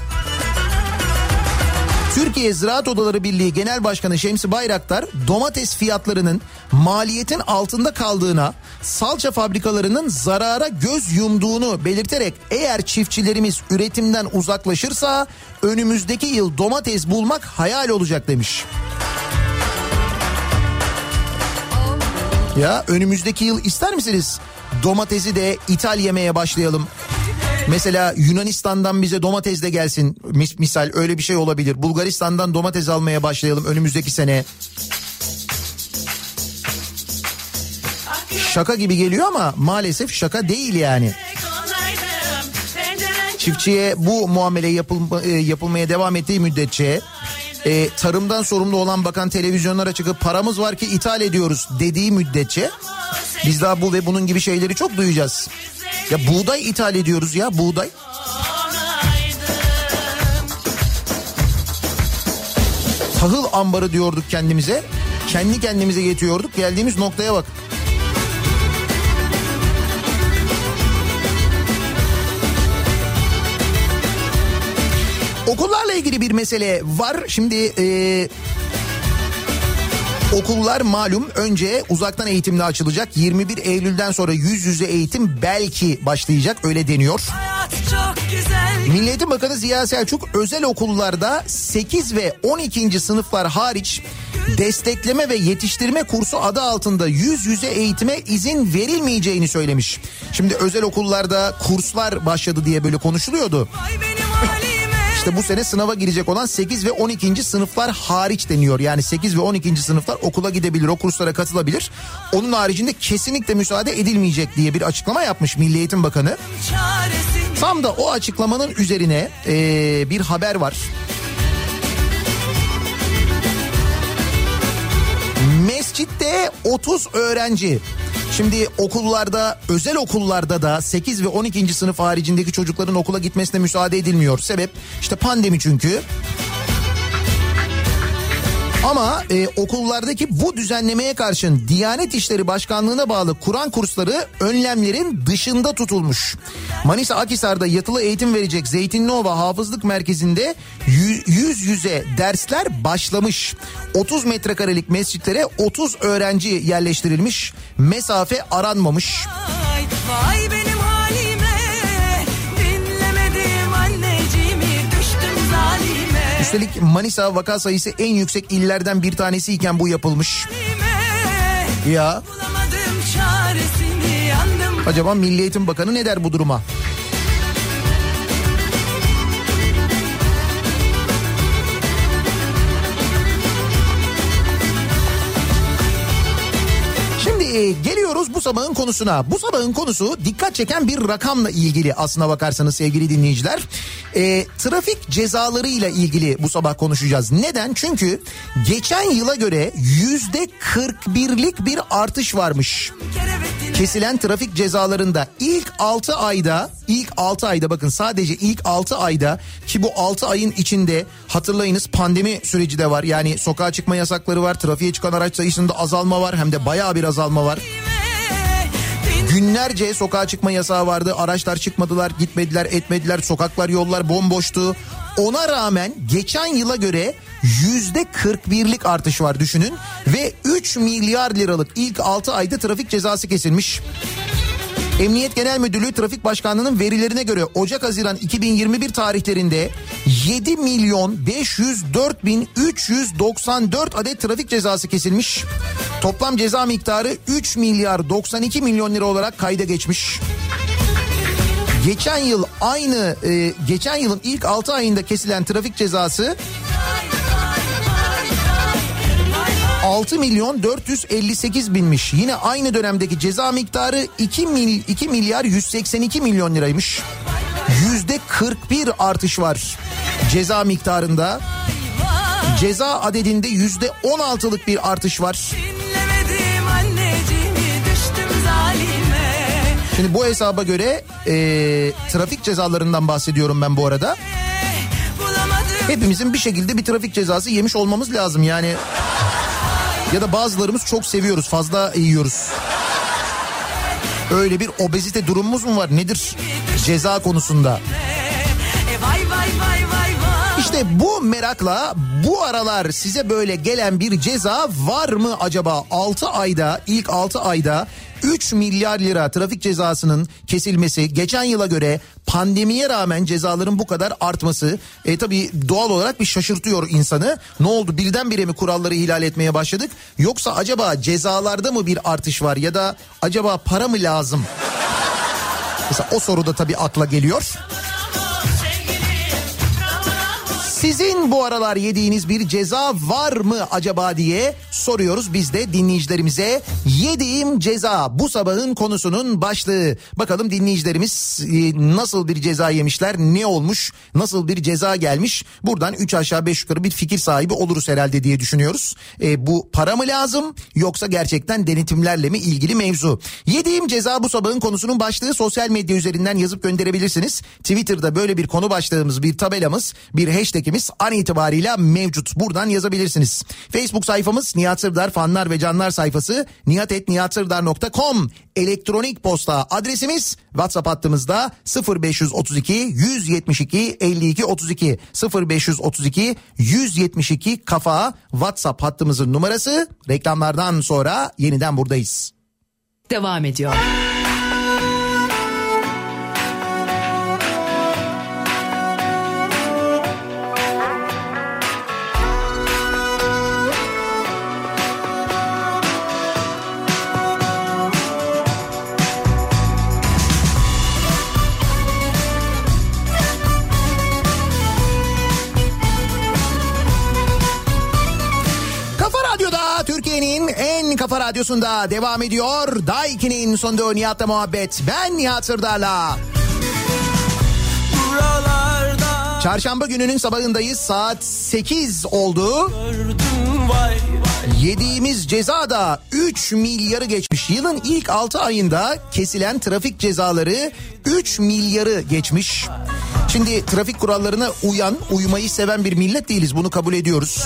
Türkiye Ziraat Odaları Birliği Genel Başkanı Şemsi Bayraktar domates fiyatlarının maliyetin altında kaldığına, salça fabrikalarının zarara göz yumduğunu belirterek eğer çiftçilerimiz üretimden uzaklaşırsa önümüzdeki yıl domates bulmak hayal olacak demiş. Ya önümüzdeki yıl ister misiniz domatesi de ithal yemeye başlayalım? Mesela Yunanistan'dan bize domates de gelsin. Mis, misal öyle bir şey olabilir. Bulgaristan'dan domates almaya başlayalım önümüzdeki sene. Şaka gibi geliyor ama maalesef şaka değil yani. Çiftçiye bu muamele yapılma, yapılmaya devam ettiği müddetçe e, tarımdan sorumlu olan bakan televizyonlara çıkıp paramız var ki ithal ediyoruz dediği müddetçe biz daha bu ve bunun gibi şeyleri çok duyacağız. Ya buğday ithal ediyoruz ya, buğday. Tahıl ambarı diyorduk kendimize. Kendi kendimize yetiyorduk. Geldiğimiz noktaya bak. Okullarla ilgili bir mesele var. Şimdi Ee... okullar malum önce uzaktan eğitimle açılacak. yirmi bir Eylül'den sonra yüz yüze eğitim belki başlayacak, öyle deniyor. Milli Eğitim Bakanı Ziya Selçuk özel okullarda sekiz ve on ikinci sınıflar hariç destekleme ve yetiştirme kursu adı altında yüz yüze eğitime izin verilmeyeceğini söylemiş. Şimdi özel okullarda kurslar başladı diye böyle konuşuluyordu. İşte bu sene sınava girecek olan sekiz ve on ikinci sınıflar hariç deniyor. Yani sekiz ve on ikinci sınıflar okula gidebilir, o kurslara katılabilir. Onun haricinde kesinlikle müsaade edilmeyecek diye bir açıklama yapmış Milli Eğitim Bakanı. Tam da o açıklamanın üzerine ee, bir haber var. Mescitte otuz öğrenci. Şimdi okullarda, özel okullarda da sekiz ve on ikinci sınıf haricindeki çocukların okula gitmesine müsaade edilmiyor. Sebep işte pandemi çünkü. Ama e, okullardaki bu düzenlemeye karşın Diyanet İşleri Başkanlığı'na bağlı Kur'an kursları önlemlerin dışında tutulmuş. Manisa Akhisar'da yatılı eğitim verecek Zeytinliova Hafızlık Merkezi'nde yüz yüze dersler başlamış. otuz metrekarelik mescitlere otuz öğrenci yerleştirilmiş. Mesafe aranmamış. Vay, vay benim halime, dinlemedim anneciğimi, düştüm zalime. Üstelik Manisa vaka sayısı en yüksek illerden bir tanesiyken bu yapılmış. Ya. Acaba Milli Eğitim Bakanı ne der bu duruma? Geliyoruz bu sabahın konusuna. Bu sabahın konusu dikkat çeken bir rakamla ilgili aslına bakarsanız sevgili dinleyiciler. E, trafik cezalarıyla ilgili bu sabah konuşacağız. Neden? Çünkü geçen yıla göre yüzde kırk birlik bir artış varmış. Kesilen trafik cezalarında ilk altı ayda, ilk altı ayda bakın sadece ilk altı ayda ki bu altı ayın içinde hatırlayınız pandemi süreci de var. Yani sokağa çıkma yasakları var, trafiğe çıkan araç sayısında azalma var, hem de bayağı bir azalma var. Günlerce sokağa çıkma yasağı vardı. Araçlar çıkmadılar, gitmediler, etmediler. Sokaklar, yollar bomboştu. Ona rağmen geçen yıla göre yüzde kırk birlik artış var düşünün. Ve üç milyar liralık ilk altı ayda trafik cezası kesilmiş. Emniyet Genel Müdürlüğü Trafik Başkanlığı'nın verilerine göre Ocak-Haziran iki bin yirmi bir tarihlerinde yedi milyon beş yüz dört bin üç yüz doksan dört adet trafik cezası kesilmiş. Toplam ceza miktarı üç milyar doksan iki milyon lira olarak kayda geçmiş. Geçen yıl aynı e, geçen yılın ilk altı ayında kesilen trafik cezası altı milyon dört yüz elli sekiz binmiş. Yine aynı dönemdeki ceza miktarı iki milyar yüz seksen iki milyon liraymış. yüzde kırk bir artış var ceza miktarında. Ceza adedinde yüzde on altılık bir artış var. Şimdi bu hesaba göre e, trafik cezalarından bahsediyorum ben bu arada. Hepimizin bir şekilde bir trafik cezası yemiş olmamız lazım yani. Ya da bazılarımız çok seviyoruz, fazla yiyoruz. Öyle bir obezite durumumuz mu var nedir ceza konusunda? İşte bu merakla bu aralar size böyle gelen bir ceza var mı acaba? altı ayda, ilk altı ayda üç milyar lira trafik cezasının kesilmesi, geçen yıla göre pandemiye rağmen cezaların bu kadar artması e, tabii doğal olarak bir şaşırtıyor insanı. Ne oldu, birdenbire mi kuralları ihlal etmeye başladık, yoksa acaba cezalarda mı bir artış var ya da acaba para mı lazım? Mesela o soru da tabii akla geliyor. Sizin bu aralar yediğiniz bir ceza var mı acaba diye soruyoruz biz de dinleyicilerimize. Yediğim ceza bu sabahın konusunun başlığı. Bakalım dinleyicilerimiz nasıl bir ceza yemişler, ne olmuş, nasıl bir ceza gelmiş. Buradan üç aşağı beş yukarı bir fikir sahibi oluruz herhalde diye düşünüyoruz. E, bu para mı lazım yoksa gerçekten denetimlerle mi ilgili mevzu? Yediğim ceza bu sabahın konusunun başlığı. Sosyal medya üzerinden yazıp gönderebilirsiniz. Twitter'da böyle bir konu başlığımız, bir tabelamız, bir hashtagimiz an itibariyle mevcut. Buradan yazabilirsiniz. Facebook sayfamız Nihat Sırdağ fanlar ve canlar sayfası, nihat et nihat sırdağ nokta com elektronik posta adresimiz. WhatsApp hattımızda sıfır beş yüz otuz iki yüz yetmiş iki elli iki otuz iki sıfır beş yüz otuz iki yüz yetmiş iki kafa WhatsApp hattımızın numarası. Reklamlardan sonra yeniden buradayız. Devam ediyor. N T V'nin Kafa Radyosu'nda devam ediyor. Daha ikinin sonunda Nihat'la Muhabbet. Ben Nihat Sırdağ'la. Buralarda çarşamba gününün sabahındayız. Saat sekiz oldu. Vay vay. Yediğimiz ceza da üç milyarı geçmiş. Yılın ilk altı ayında kesilen trafik cezaları üç milyarı geçmiş. Şimdi trafik kurallarına uyan, uymayı seven bir millet değiliz. Bunu kabul ediyoruz.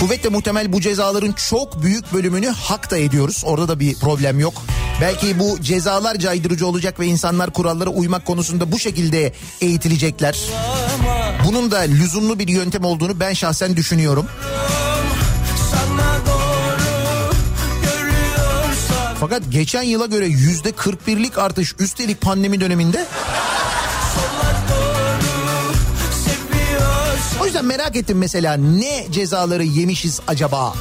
Kuvvetle muhtemel bu cezaların çok büyük bölümünü hak da ediyoruz. Orada da bir problem yok. Belki bu cezalar caydırıcı olacak ve insanlar kurallara uymak konusunda bu şekilde eğitilecekler. Bunun da lüzumlu bir yöntem olduğunu ben şahsen düşünüyorum. Fakat geçen yıla göre yüzde kırk birlik artış, üstelik pandemi döneminde. O yüzden merak ettim mesela, ne cezaları yemişiz acaba?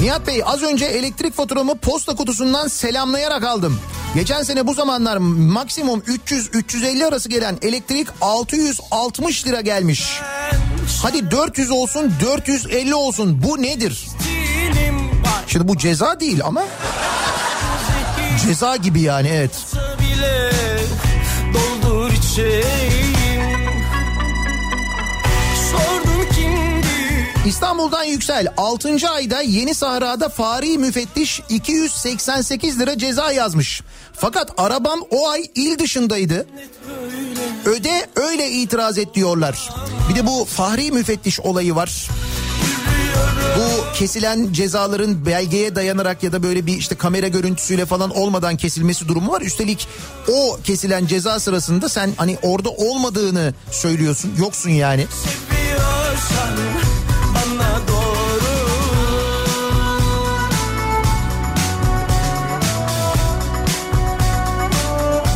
Nihat Bey, az önce elektrik faturamı posta kutusundan selamlayarak aldım. Geçen sene bu zamanlar maksimum üç yüz üç yüz elli arası gelen elektrik altı yüz altmış lira gelmiş. Hadi dört yüz olsun, dört yüz elli olsun, bu nedir? Şimdi bu ceza değil ama ceza gibi yani, evet. Doldur içeyim. Sordum kimdi? İstanbul'dan Yüksel, altıncı ayda Yeni Sahra'da fari müfettiş iki yüz seksen sekiz lira ceza yazmış. Fakat arabam o ay il dışındaydı. Öde, öyle itiraz et diyorlar. Bir de bu fahri müfettiş olayı var. Bu kesilen cezaların belgeye dayanarak ya da böyle bir işte kamera görüntüsüyle falan olmadan kesilmesi durumu var. Üstelik o kesilen ceza sırasında sen hani orada olmadığını söylüyorsun, yoksun yani. Seviyorsan bana doğru.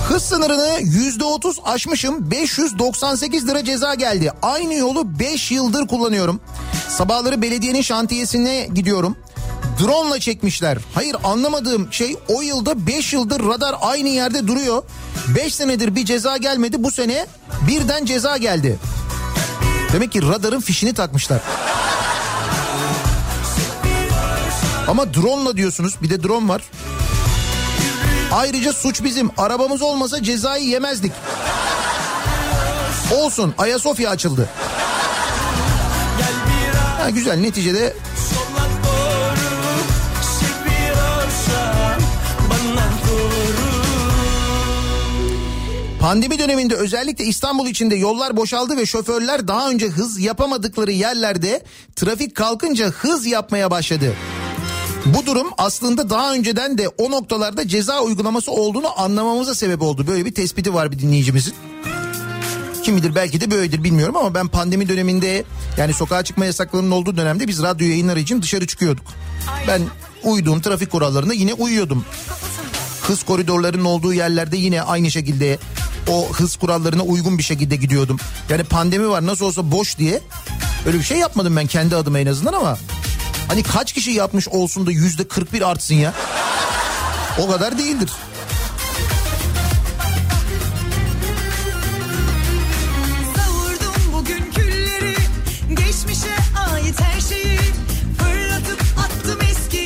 Hız sınırını yüzde otuz aşmışım, beş yüz doksan sekiz lira ceza geldi. Aynı yolu beş yıldır kullanıyorum. Sabahları belediyenin şantiyesine gidiyorum. Drone'la çekmişler. Hayır, anlamadığım şey o yılda beş yıldır radar aynı yerde duruyor. beş senedir bir ceza gelmedi, bu sene birden ceza geldi. Demek ki radarın fişini takmışlar. Ama drone'la diyorsunuz, bir de drone var. Ayrıca suç bizim. Arabamız olmasa cezayı yemezdik. Olsun, Ayasofya açıldı. Ha, güzel, neticede pandemi döneminde özellikle İstanbul içinde yollar boşaldı ve şoförler daha önce hız yapamadıkları yerlerde trafik kalkınca hız yapmaya başladı. Bu durum aslında daha önceden de o noktalarda ceza uygulaması olduğunu anlamamıza sebep oldu. Böyle bir tespiti var bir dinleyicimizin. Kim bilir, belki de böyledir, bilmiyorum ama ben pandemi döneminde, yani sokağa çıkma yasaklarının olduğu dönemde biz radyo yayınları için dışarı çıkıyorduk. Ben uyduğum trafik kurallarına yine uyuyordum. Hız koridorlarının olduğu yerlerde yine aynı şekilde o hız kurallarına uygun bir şekilde gidiyordum. Yani pandemi var, nasıl olsa boş diye öyle bir şey yapmadım ben kendi adıma en azından ama... Hani kaç kişi yapmış olsun da yüzde kırk bir artsın ya. O kadar değildir. Savurdum bugün külleri, geçmişe ait her şeyi, fırlatıp attım eski.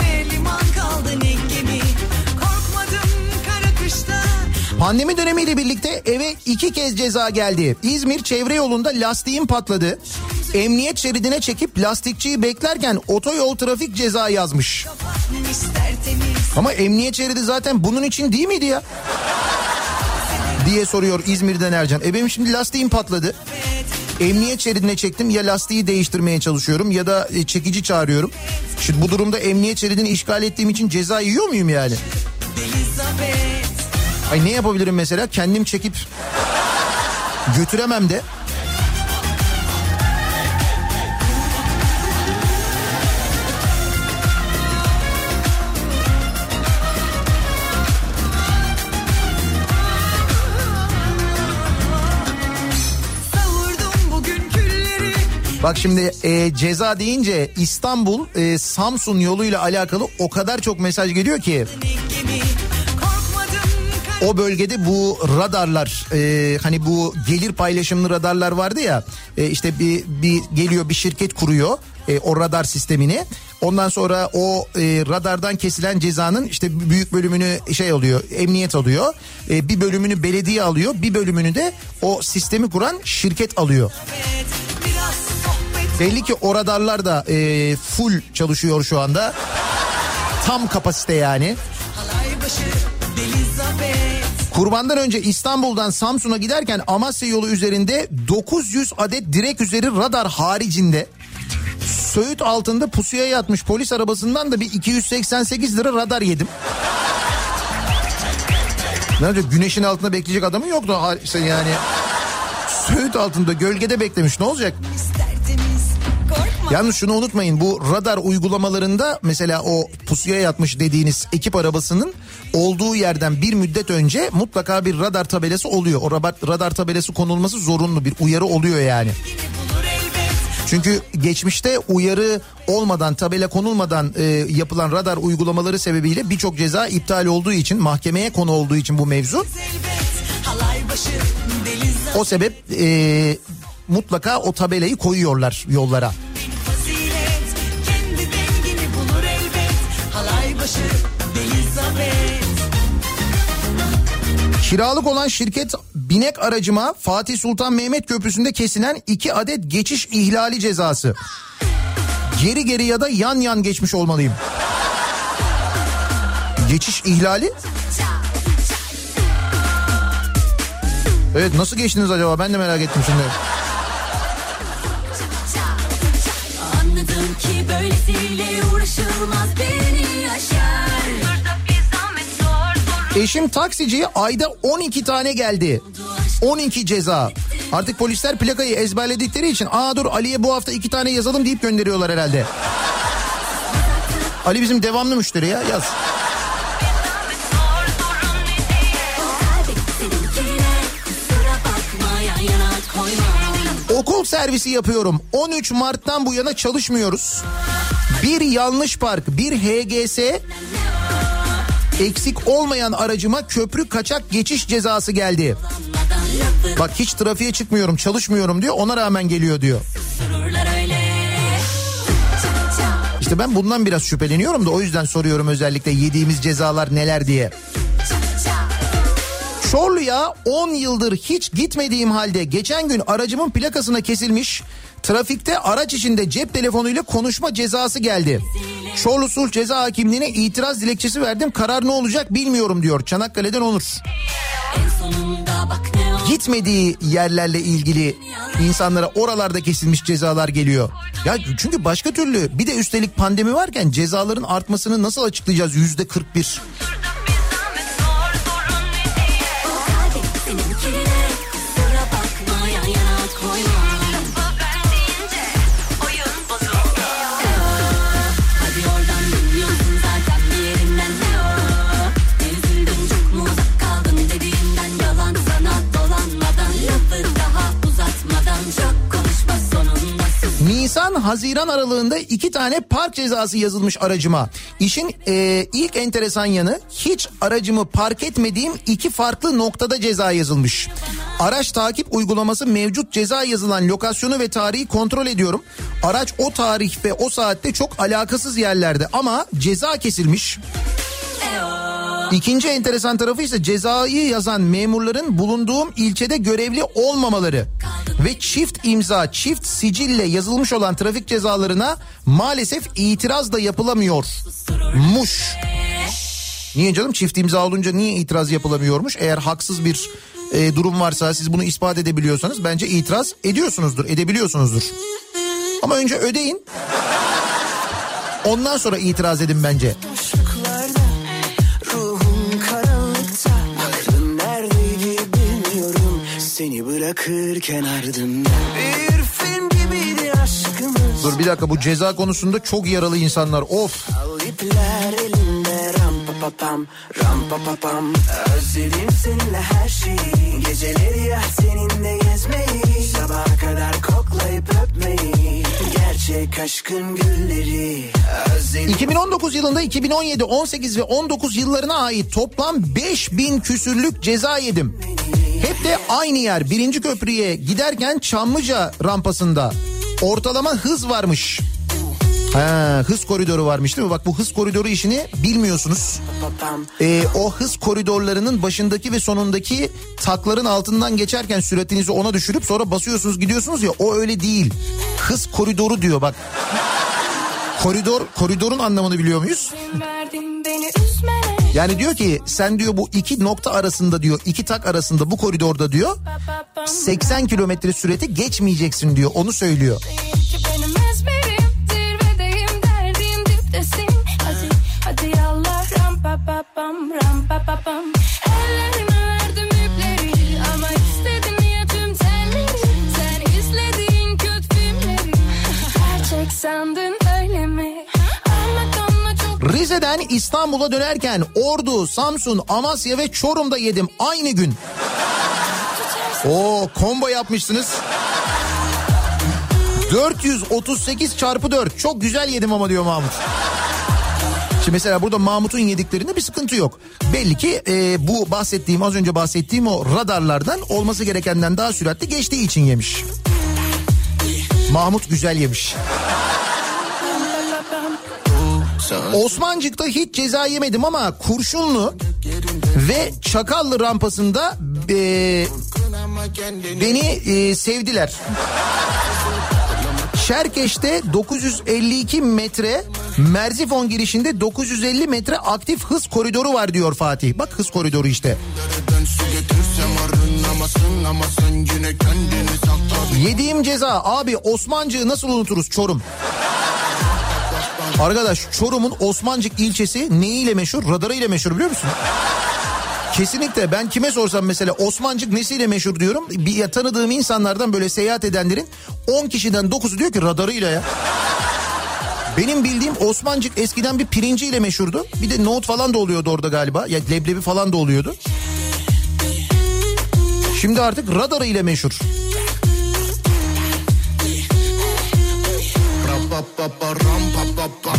Ne liman kaldı ne gemi, korkmadım kara kışta. Pandemi dönemiyle birlikte eve iki kez ceza geldi. İzmir çevre yolunda lastiğim patladı. Emniyet şeridine çekip lastikçiyi beklerken otoyol trafik ceza yazmış. Ama emniyet şeridi zaten bunun için değil miydi ya? diye soruyor İzmir'den Ercan. E benim şimdi lastiğim patladı. Emniyet şeridine çektim, ya lastiği değiştirmeye çalışıyorum ya da çekici çağırıyorum. Şimdi bu durumda emniyet şeridini işgal ettiğim için ceza yiyor muyum yani? Ay, ne yapabilirim mesela? Kendim çekip götüremem de. Bak şimdi e, ceza deyince İstanbul e, Samsun yoluyla alakalı o kadar çok mesaj geliyor ki. o bölgede bu radarlar e, hani bu gelir paylaşımlı radarlar vardı ya, e, işte bir, bir geliyor bir şirket kuruyor e, o radar sistemini. Ondan sonra o e, radardan kesilen cezanın işte büyük bölümünü şey alıyor, emniyet alıyor. E, bir bölümünü belediye alıyor, bir bölümünü de o sistemi kuran şirket alıyor. Belli ki o radarlar da e, full çalışıyor şu anda. Tam kapasite yani. Kurbandan önce İstanbul'dan Samsun'a giderken Amasya yolu üzerinde dokuz yüz adet direk üzeri radar haricinde Söğüt altında pusuya yatmış polis arabasından da bir iki yüz seksen sekiz lira radar yedim. Nerede güneşin altında bekleyecek adamın yoktu yani. Söğüt altında gölgede beklemiş, ne olacak? Yalnız şunu unutmayın, bu radar uygulamalarında mesela o pusuya yatmış dediğiniz ekip arabasının olduğu yerden bir müddet önce mutlaka bir radar tabelası oluyor. O radar tabelası konulması zorunlu, bir uyarı oluyor yani. Çünkü geçmişte uyarı olmadan, tabela konulmadan e, yapılan radar uygulamaları sebebiyle birçok ceza iptal olduğu için, mahkemeye konu olduğu için bu mevzu. O sebep e, mutlaka o tabelayı koyuyorlar yollara. Kiralık olan şirket binek aracıma Fatih Sultan Mehmet Köprüsü'nde kesilen iki adet geçiş ihlali cezası. Geri geri ya da yan yan geçmiş olmalıyım. Geçiş ihlali? Evet, nasıl geçtiniz acaba? Ben de merak ettim şimdi. Anladım ki böylesiyle uğraşılmaz, beni yaşar. Eşim taksiciye ayda on iki tane geldi. on iki ceza. Artık polisler plakayı ezberledikleri için aa dur Ali'ye bu hafta iki tane yazalım deyip gönderiyorlar herhalde. Ali bizim devamlı müşteri ya, yaz. Okul servisi yapıyorum. on üç Mart'tan bu yana çalışmıyoruz. Bir yanlış park, bir H G S... Eksik olmayan aracıma köprü kaçak geçiş cezası geldi. Bak hiç trafiğe çıkmıyorum, çalışmıyorum diyor, ona rağmen geliyor diyor. İşte ben bundan biraz şüpheleniyorum da o yüzden soruyorum, özellikle yediğimiz cezalar neler diye. Çorlu'ya on yıldır hiç gitmediğim halde geçen gün aracımın plakasına kesilmiş, trafikte araç içinde cep telefonuyla konuşma cezası geldi. Çorlu Sulh Ceza Hakimliği'ne itiraz dilekçesi verdim. Karar ne olacak bilmiyorum diyor. Çanakkale'den Onur. Gitmediği yerlerle ilgili insanlara oralarda kesilmiş cezalar geliyor. Ya çünkü başka türlü, bir de üstelik pandemi varken cezaların artmasını nasıl açıklayacağız? Yüzde kırk bir. Nisan-Haziran aralığında iki tane park cezası yazılmış aracıma. İşin e, ilk enteresan yanı, hiç aracımı park etmediğim iki farklı noktada ceza yazılmış. Araç takip uygulaması mevcut ceza yazılan lokasyonu ve tarihi kontrol ediyorum. Araç o tarih ve o saatte çok alakasız yerlerde ama ceza kesilmiş. İkinci enteresan tarafı ise cezayı yazan memurların bulunduğum ilçede görevli olmamaları ve çift imza, çift sicille yazılmış olan trafik cezalarına maalesef itiraz da yapılamıyormuş. Niye canım, çift imza olunca niye itiraz yapılamıyormuş? Eğer haksız bir e, durum varsa, siz bunu ispat edebiliyorsanız bence itiraz ediyorsunuzdur, edebiliyorsunuzdur. Ama önce ödeyin. Ondan sonra itiraz edin bence. Seni bırakırken ardımdan bir film gibiydi aşkımız. Dur bir dakika, bu ceza konusunda çok yaralı insanlar, of. Al ipler elimde rampapapam rampapapam. Özledim seninle her şeyi, geceleri ya seninle gezmeyi, sabaha kadar koklayıp öpmeyi. Gerçi çiçek aşkın gülleri. iki bin on dokuz yılında iki bin on yedi, on sekiz ve on dokuz yıllarına ait toplam beş bin küsürlük ceza yedim. Hep de aynı yer, birinci köprüye giderken Çamlıca rampasında ortalama hız varmış. Ha, hız koridoru varmış değil mi? Bak, bu hız koridoru işini bilmiyorsunuz. Ee, o hız koridorlarının başındaki ve sonundaki takların altından geçerken süratinizi ona düşürüp sonra basıyorsunuz gidiyorsunuz ya, o öyle değil. Hız koridoru diyor bak. Koridor, koridorun anlamını biliyor muyuz? Yani diyor ki sen diyor bu iki nokta arasında diyor, iki tak arasında bu koridorda diyor seksen kilometre sürati geçmeyeceksin diyor, onu söylüyor. Rize'den İstanbul'a dönerken Ordu, Samsun, Amasya ve Çorum'da yedim aynı gün. Oo, combo yapmışsınız. dört yüz otuz sekiz çarpı dört çok güzel yedim ama diyor Mahmut. Şimdi mesela burada Mahmut'un yediklerinde bir sıkıntı yok. Belli ki e, bu bahsettiğim az önce bahsettiğim o radarlardan olması gerekenden daha süratli geçtiği için yemiş. Mahmut güzel yemiş. Osmancık'ta hiç ceza yemedim ama Kurşunlu ve Çakallı rampasında e, beni e, sevdiler. Şerkeş'te dokuz yüz elli iki metre, Merzifon girişinde dokuz yüz elli metre aktif hız koridoru var diyor Fatih. Bak, hız koridoru işte. Yediğim ceza abi, Osmancık'ı nasıl unuturuz, Çorum. Arkadaş, Çorum'un Osmancık ilçesi neyiyle meşhur? Radarıyla meşhur, biliyor musun? Kesinlikle. Ben kime sorsam mesela Osmancık nesiyle meşhur diyorum. Bir tanıdığım insanlardan, böyle seyahat edenlerin on kişiden dokuzu diyor ki radarıyla ya. Benim bildiğim Osmancık eskiden bir pirinciyle meşhurdu. Bir de nohut falan da oluyordu orada galiba. Ya leblebi falan da oluyordu. Şimdi artık radarıyla meşhur.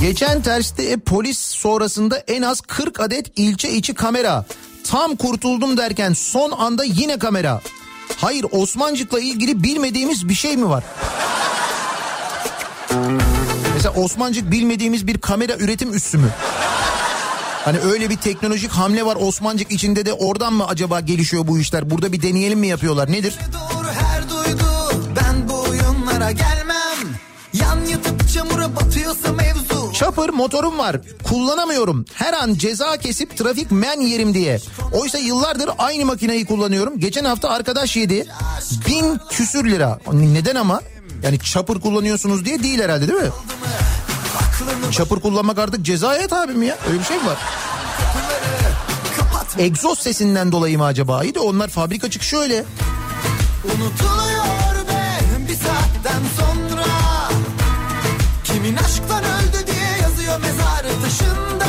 Geçen terste polis sonrasında en az kırk adet ilçe içi kamera. Tam kurtuldum derken son anda yine kamera. Hayır, Osmancık'la ilgili bilmediğimiz bir şey mi var? Mesela Osmancık bilmediğimiz bir kamera üretim üssü mü? Hani öyle bir teknolojik hamle var Osmancık içinde de, oradan mı acaba gelişiyor bu işler? Burada bir deneyelim mi yapıyorlar? Nedir? Doğru her duydu, ben bu oyunlara gelmem. Yan yatıp çamura batıyorsa mevzu. Çapır motorum var, kullanamıyorum. Her an ceza kesip trafik men yerim diye. Oysa yıllardır aynı makineyi kullanıyorum. Geçen hafta arkadaş yedi. Bin küsür lira. Neden ama? Yani çapır kullanıyorsunuz diye değil herhalde, değil mi? Çapır kullanmak artık cezayet abi mi ya? Öyle bir şey mi var? Egzoz sesinden dolayı mı acaba? İyi de onlar fabrika çıkışı öyle. Unutuluyor be bir saatten sonra. Kimin aşktan öldü diye yazıyor mezarı taşında.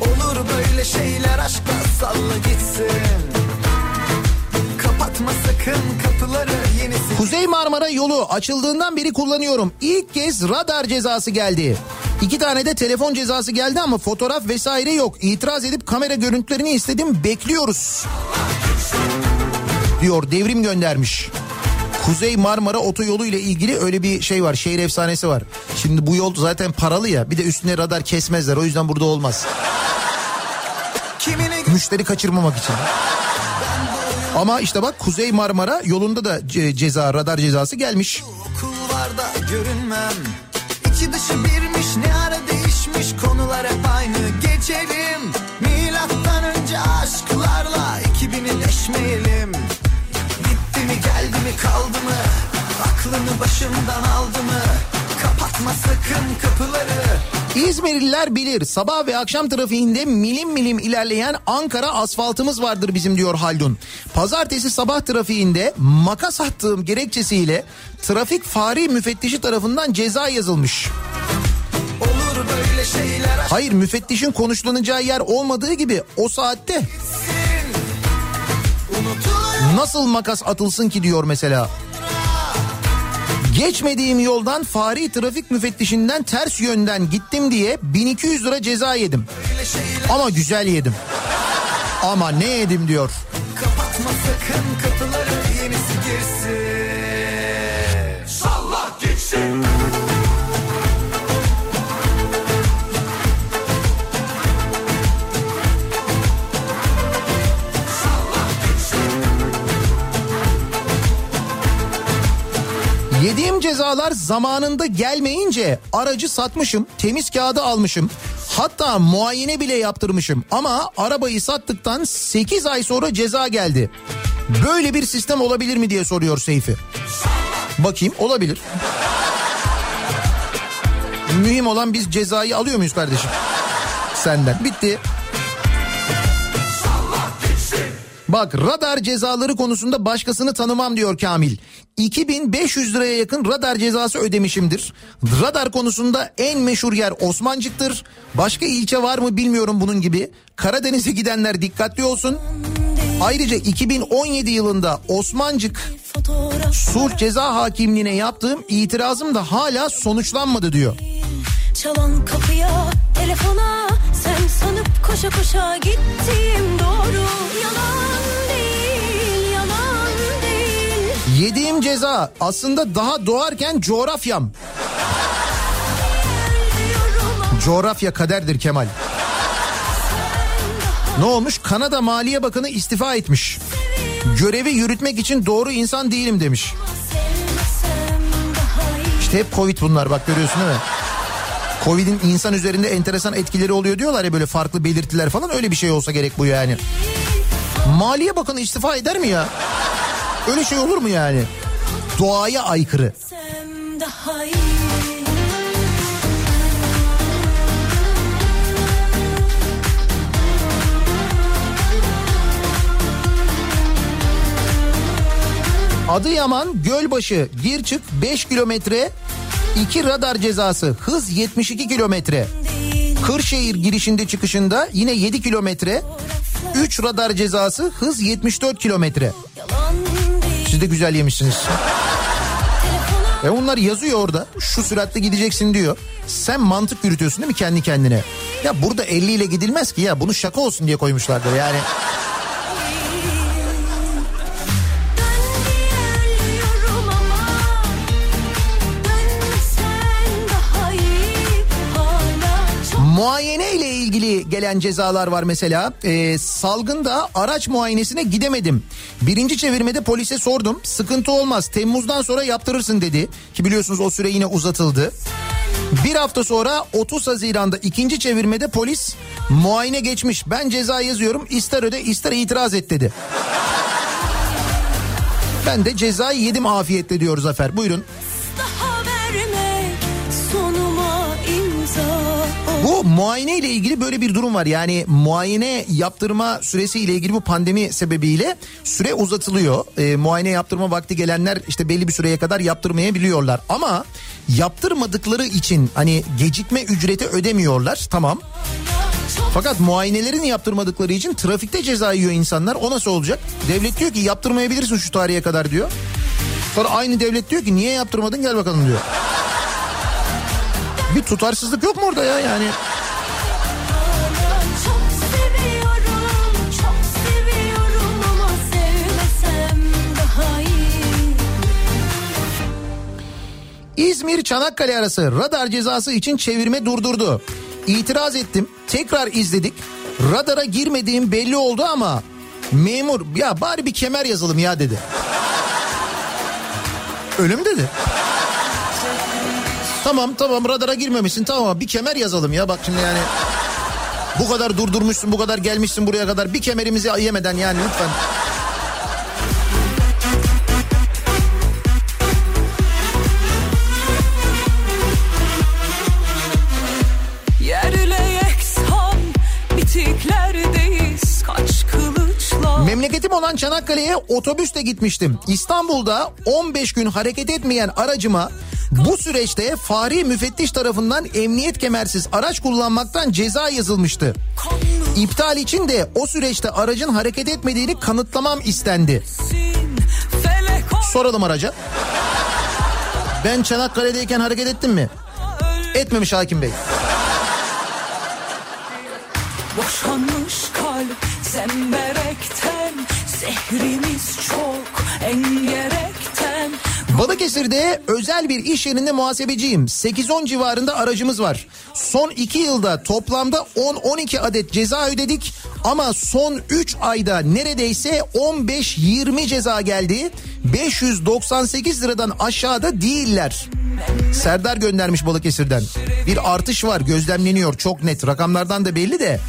Olur böyle şeyler, aşkla salla gitsin. Kuzey Marmara yolu açıldığından beri kullanıyorum. İlk kez radar cezası geldi. İki tane de telefon cezası geldi ama fotoğraf vesaire yok. İtiraz edip kamera görüntülerini istedim, bekliyoruz diyor, Devrim göndermiş. Kuzey Marmara otoyolu ile ilgili öyle bir şey var, şehir efsanesi var. Şimdi bu yol zaten paralı ya, bir de üstüne radar kesmezler, o yüzden burada olmaz. Kimine... Müşteri kaçırmamak için. Ama işte bak, Kuzey Marmara yolunda da ce- ceza, radar cezası gelmiş. Okullarda görünmem. İçi dışı birmiş, ne ara değişmiş, konular hep aynı. Geçelim milattan önce aşklarla iki bini deşmeyelim. Gitti mi, geldi mi, kaldı mı? Aklını başımdan aldı mı? Kapatma sakın kapıları. İzmirliler bilir, sabah ve akşam trafiğinde milim milim ilerleyen Ankara asfaltımız vardır bizim diyor Haldun. Pazartesi sabah trafiğinde makas attığım gerekçesiyle trafik fare müfettişi tarafından ceza yazılmış. Olur böyle şeyler. Hayır, müfettişin konuşlanacağı yer olmadığı gibi o saatte nasıl makas atılsın ki diyor mesela. Geçmediğim yoldan fari trafik müfettişinden ters yönden gittim diye bin iki yüz lira ceza yedim. Ama güzel yedim. Ama ne yedim diyor. Kapatma sakın kapıları, yenisi girsin. Salla gitsin. Yediğim cezalar zamanında gelmeyince aracı satmışım, temiz kağıdı almışım. Hatta muayene bile yaptırmışım ama arabayı sattıktan sekiz ay sonra ceza geldi. Böyle bir sistem olabilir mi diye soruyor Seyfi. Bakayım, olabilir. Mühim olan biz cezayı alıyor muyuz kardeşim? Senden. Bitti. Bak, radar cezaları konusunda başkasını tanımam diyor Kamil. iki bin beş yüz liraya yakın radar cezası ödemişimdir. Radar konusunda en meşhur yer Osmancık'tır. Başka ilçe var mı bilmiyorum bunun gibi. Karadeniz'e gidenler dikkatli olsun. Ayrıca iki bin on yedi yılında Osmancık Sulh Ceza Hakimliği'ne yaptığım itirazım da hala sonuçlanmadı diyor. Çalan kapıya, telefona, sen sanıp koşa koşa gittiğim doğru. Yalan değil, yalan değil. Yediğim ceza aslında daha doğarken coğrafyam. Coğrafya kaderdir Kemal. Ne olmuş? Kanada Maliye Bakanı istifa etmiş. Görevi yürütmek için doğru insan değilim demiş. İşte hep Covid bunlar, bak görüyorsun değil mi? Covid'in insan üzerinde enteresan etkileri oluyor diyorlar ya, böyle farklı belirtiler falan, öyle bir şey olsa gerek bu yani. Maliye Bakanı istifa eder mi ya? Öyle şey olur mu yani? Doğaya aykırı. Adıyaman Gölbaşı Girçık beş kilometre İki radar cezası, hız yetmiş iki kilometre. Kırşehir girişinde çıkışında yine yedi kilometre. Üç radar cezası, hız yetmiş dört kilometre. Siz de güzel yemişsiniz. E onlar yazıyor orada, şu süratle gideceksin diyor. Sen mantık yürütüyorsun değil mi kendi kendine? Ya burada elli ile gidilmez ki ya, bunu şaka olsun diye koymuşlardır yani. Muayene ile ilgili gelen cezalar var mesela. Ee, salgında araç muayenesine gidemedim. Birinci çevirmede polise sordum. Sıkıntı olmaz, Temmuz'dan sonra yaptırırsın dedi. Ki biliyorsunuz o süre yine uzatıldı. Bir hafta sonra otuz Haziran'da ikinci çevirmede polis muayene geçmiş. Ben ceza yazıyorum, ister öde ister itiraz et dedi. Ben de cezayı yedim afiyetle diyor Zafer. Buyurun. Bu muayene ile ilgili böyle bir durum var. Yani muayene yaptırma süresi ile ilgili bu pandemi sebebiyle süre uzatılıyor. E, muayene yaptırma vakti gelenler işte belli bir süreye kadar yaptırmayabiliyorlar. Ama yaptırmadıkları için hani gecikme ücreti ödemiyorlar, tamam. Fakat muayenelerini yaptırmadıkları için trafikte ceza yiyor insanlar. O nasıl olacak? Devlet diyor ki yaptırmayabilirsin şu tarihe kadar diyor. Sonra aynı devlet diyor ki niye yaptırmadın, gel bakalım diyor. Bir tutarsızlık yok mu orada ya yani? Çok seviyorum, çok seviyorum ama sevmesem daha iyi. İzmir-Çanakkale arası radar cezası için çevirme durdurdu. İtiraz ettim, tekrar izledik. Radara girmediğim belli oldu ama memur ya bari bir kemer yazalım ya dedi. Ölüm dedi. Tamam tamam radara girmemişsin, tamam bir kemer yazalım ya, bak şimdi yani bu kadar durdurmuşsun, bu kadar gelmişsin buraya kadar, bir kemerimizi yemeden yani lütfen. Memleketim olan Çanakkale'ye otobüsle gitmiştim. İstanbul'da on beş gün hareket etmeyen aracıma bu süreçte fahri müfettiş tarafından emniyet kemersiz araç kullanmaktan ceza yazılmıştı. İptal için de o süreçte aracın hareket etmediğini kanıtlamam istendi. Soralım araca. Ben Çanakkale'deyken hareket ettim mi? Etmemiş hakim bey. Boşanmış kalp zemberekten, zehrimiz çok engerekten. Balıkesir'de özel bir iş yerinde muhasebeciyim. sekiz on civarında aracımız var. Son iki yılda toplamda on on iki adet ceza ödedik ama son üç ayda neredeyse on beş yirmi ceza geldi. beş yüz doksan sekiz liradan aşağıda değiller. Serdar göndermiş Balıkesir'den. Bir artış var, gözlemleniyor çok net. Rakamlardan da belli de.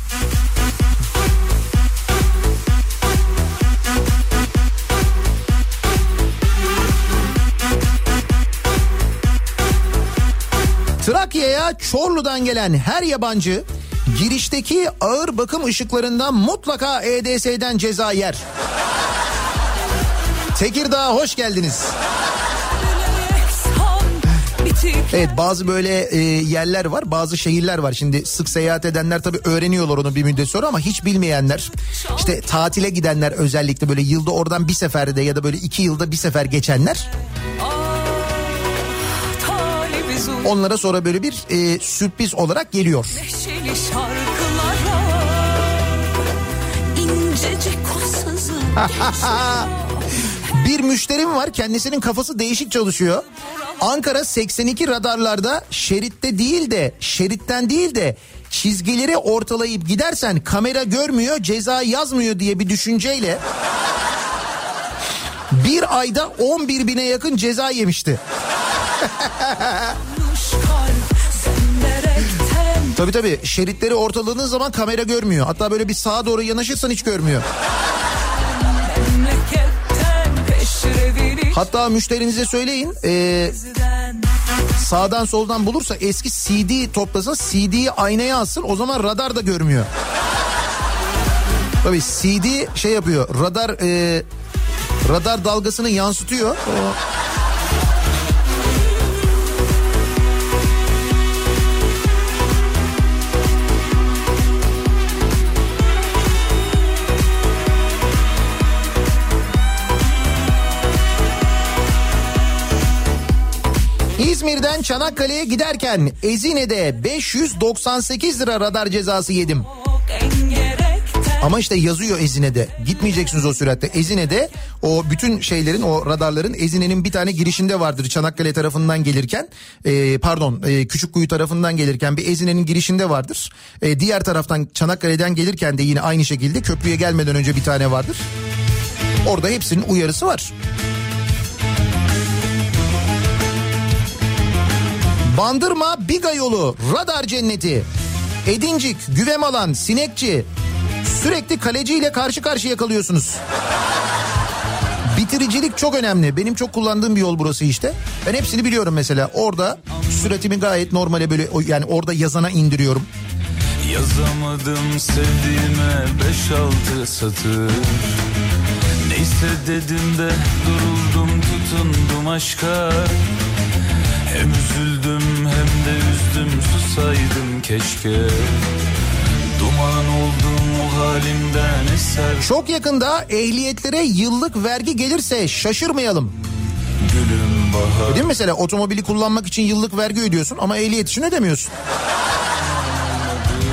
Trakya'ya Çorlu'dan gelen her yabancı girişteki ağır bakım ışıklarından mutlaka E D S'den ceza yer. Tekirdağ'a hoş geldiniz. Evet, bazı böyle e, yerler var, bazı şehirler var. Şimdi sık seyahat edenler tabii öğreniyorlar onu bir müddet sonra ama hiç bilmeyenler, işte tatile gidenler, özellikle böyle yılda oradan bir seferde ya da böyle iki yılda bir sefer geçenler, onlara sonra böyle bir e, sürpriz olarak geliyor. Bir müşterim var, kendisinin kafası değişik çalışıyor. Ankara seksen iki radarlarda şeritte değil de şeritten değil de çizgileri ortalayıp gidersen kamera görmüyor, ceza yazmıyor diye bir düşünceyle bir ayda on bir bine yakın ceza yemişti. Tabii tabii, şeritleri ortaladığın zaman kamera görmüyor. Hatta böyle bir sağa doğru yanaşırsan hiç görmüyor. Hatta müşterinize söyleyin, e, sağdan soldan bulursa eski C D toplasın, C D'yi aynaya asın, o zaman radar da görmüyor. Tabii C D şey yapıyor, radar e, radar dalgasını yansıtıyor. O... İzmir'den Çanakkale'ye giderken Ezine'de beş yüz doksan sekiz lira radar cezası yedim. Ama işte yazıyor Ezine'de. Gitmeyeceksiniz o süratte. Ezine'de o bütün şeylerin, o radarların Ezine'nin bir tane girişinde vardır. Çanakkale tarafından gelirken e, pardon e, Küçükkuyu tarafından gelirken bir Ezine'nin girişinde vardır. E, diğer taraftan Çanakkale'den gelirken de yine aynı şekilde köprüye gelmeden önce bir tane vardır. Orada hepsinin uyarısı var. Bandırma Biga yolu radar cenneti. Edincik, Güvemalan, Sinekçi, sürekli kaleciyle karşı karşıya kalıyorsunuz. Bitiricilik çok önemli. Benim çok kullandığım bir yol burası işte. Ben hepsini biliyorum mesela. Orada süratimi gayet normale böyle, yani orada yazana indiriyorum. Yazamadım sevdiğime beş altı satır. Neyse dedim de duruldum, tutundum aşka. Hem üzüldüm hem de üzdüm, susaydım keşke. Duman oldum o halimden eser. Çok yakında ehliyetlere yıllık vergi gelirse şaşırmayalım. Gülüm bahar. Değil mi mesela, otomobili kullanmak için yıllık vergi ödüyorsun ama ehliyet için ödemiyorsun.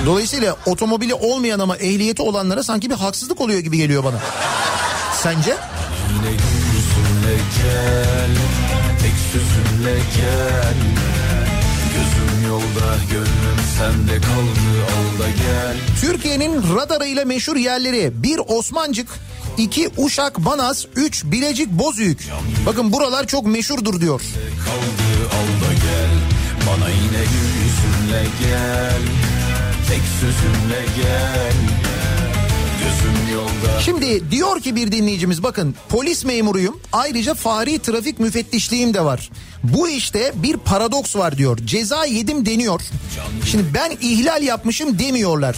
Dolayısıyla otomobili olmayan ama ehliyeti olanlara sanki bir haksızlık oluyor gibi geliyor bana. Sence? Ne yüzünle gel. Sözümle gel, gözüm yolda, gönlüm sende kaldı, al da gel. Türkiye'nin radarıyla meşhur yerleri: bir Osmancık, iki Uşak Banaz, üç Bilecik Bozüyük. Bakın buralar çok meşhurdur diyor. Kaldı, al da gel, bana yine yüzünle gel, tek sözümle gel, gözüm yolda. Şimdi diyor ki bir dinleyicimiz, bakın polis memuruyum, ayrıca fahri trafik müfettişliğim de var. Bu işte bir paradoks var diyor. Ceza yedim deniyor. Şimdi ben ihlal yapmışım demiyorlar.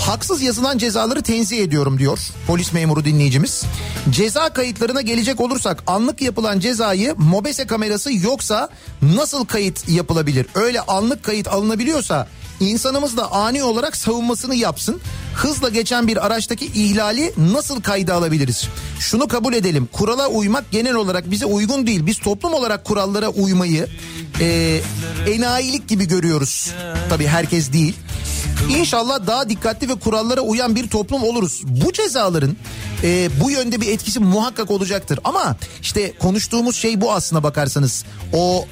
Haksız yazılan cezaları tenzih ediyorum diyor polis memuru dinleyicimiz. Ceza kayıtlarına gelecek olursak, anlık yapılan cezayı MOBESE kamerası yoksa nasıl kayıt yapılabilir? Öyle anlık kayıt alınabiliyorsa İnsanımız da ani olarak savunmasını yapsın. Hızla geçen bir araçtaki ihlali nasıl kayda alabiliriz? Şunu kabul edelim. Kurala uymak genel olarak bize uygun değil. Biz toplum olarak kurallara uymayı e, enayilik gibi görüyoruz. Tabii herkes değil. İnşallah daha dikkatli ve kurallara uyan bir toplum oluruz. Bu cezaların e, bu yönde bir etkisi muhakkak olacaktır. Ama işte konuştuğumuz şey bu aslına bakarsanız. O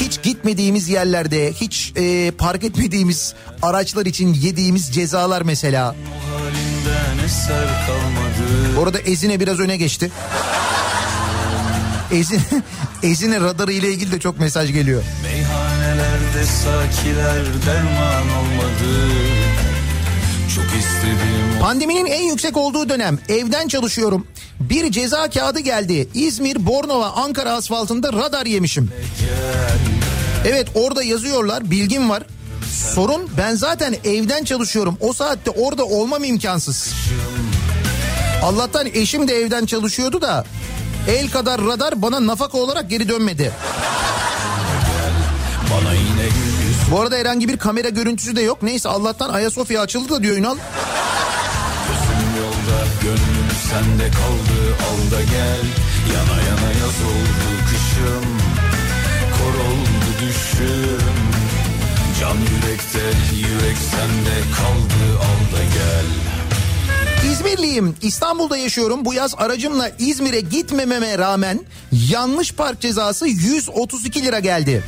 hiç gitmediğimiz yerlerde, hiç e, park etmediğimiz araçlar için yediğimiz cezalar mesela. Bu arada Ezine biraz öne geçti. Ezine, Ezine radarı ile ilgili de çok mesaj geliyor. Meyhanelerde sakiler derman olmadı. Çok istedim. Pandeminin en yüksek olduğu dönem evden çalışıyorum. Bir ceza kağıdı geldi. İzmir, Bornova, Ankara asfaltında radar yemişim. Evet, orada yazıyorlar, bilgim var. Sorun, ben zaten evden çalışıyorum. O saatte orada olmam imkansız. Allah'tan eşim de evden çalışıyordu da el kadar radar bana nafaka olarak geri dönmedi. Bu arada herhangi bir kamera görüntüsü de yok. Neyse, Allah'tan Ayasofya açıldı da diyor Ünal. Gözüm yolda, gönlüm sende kaldı, al da gel. Yana yana yaz oldu kışım, kor oldu düşüm. Can yürekte, yürek sende kaldı, al da gel. İzmirliyim, İstanbul'da yaşıyorum. Bu yaz aracımla İzmir'e gitmememe rağmen yanlış park cezası yüz otuz iki lira geldi.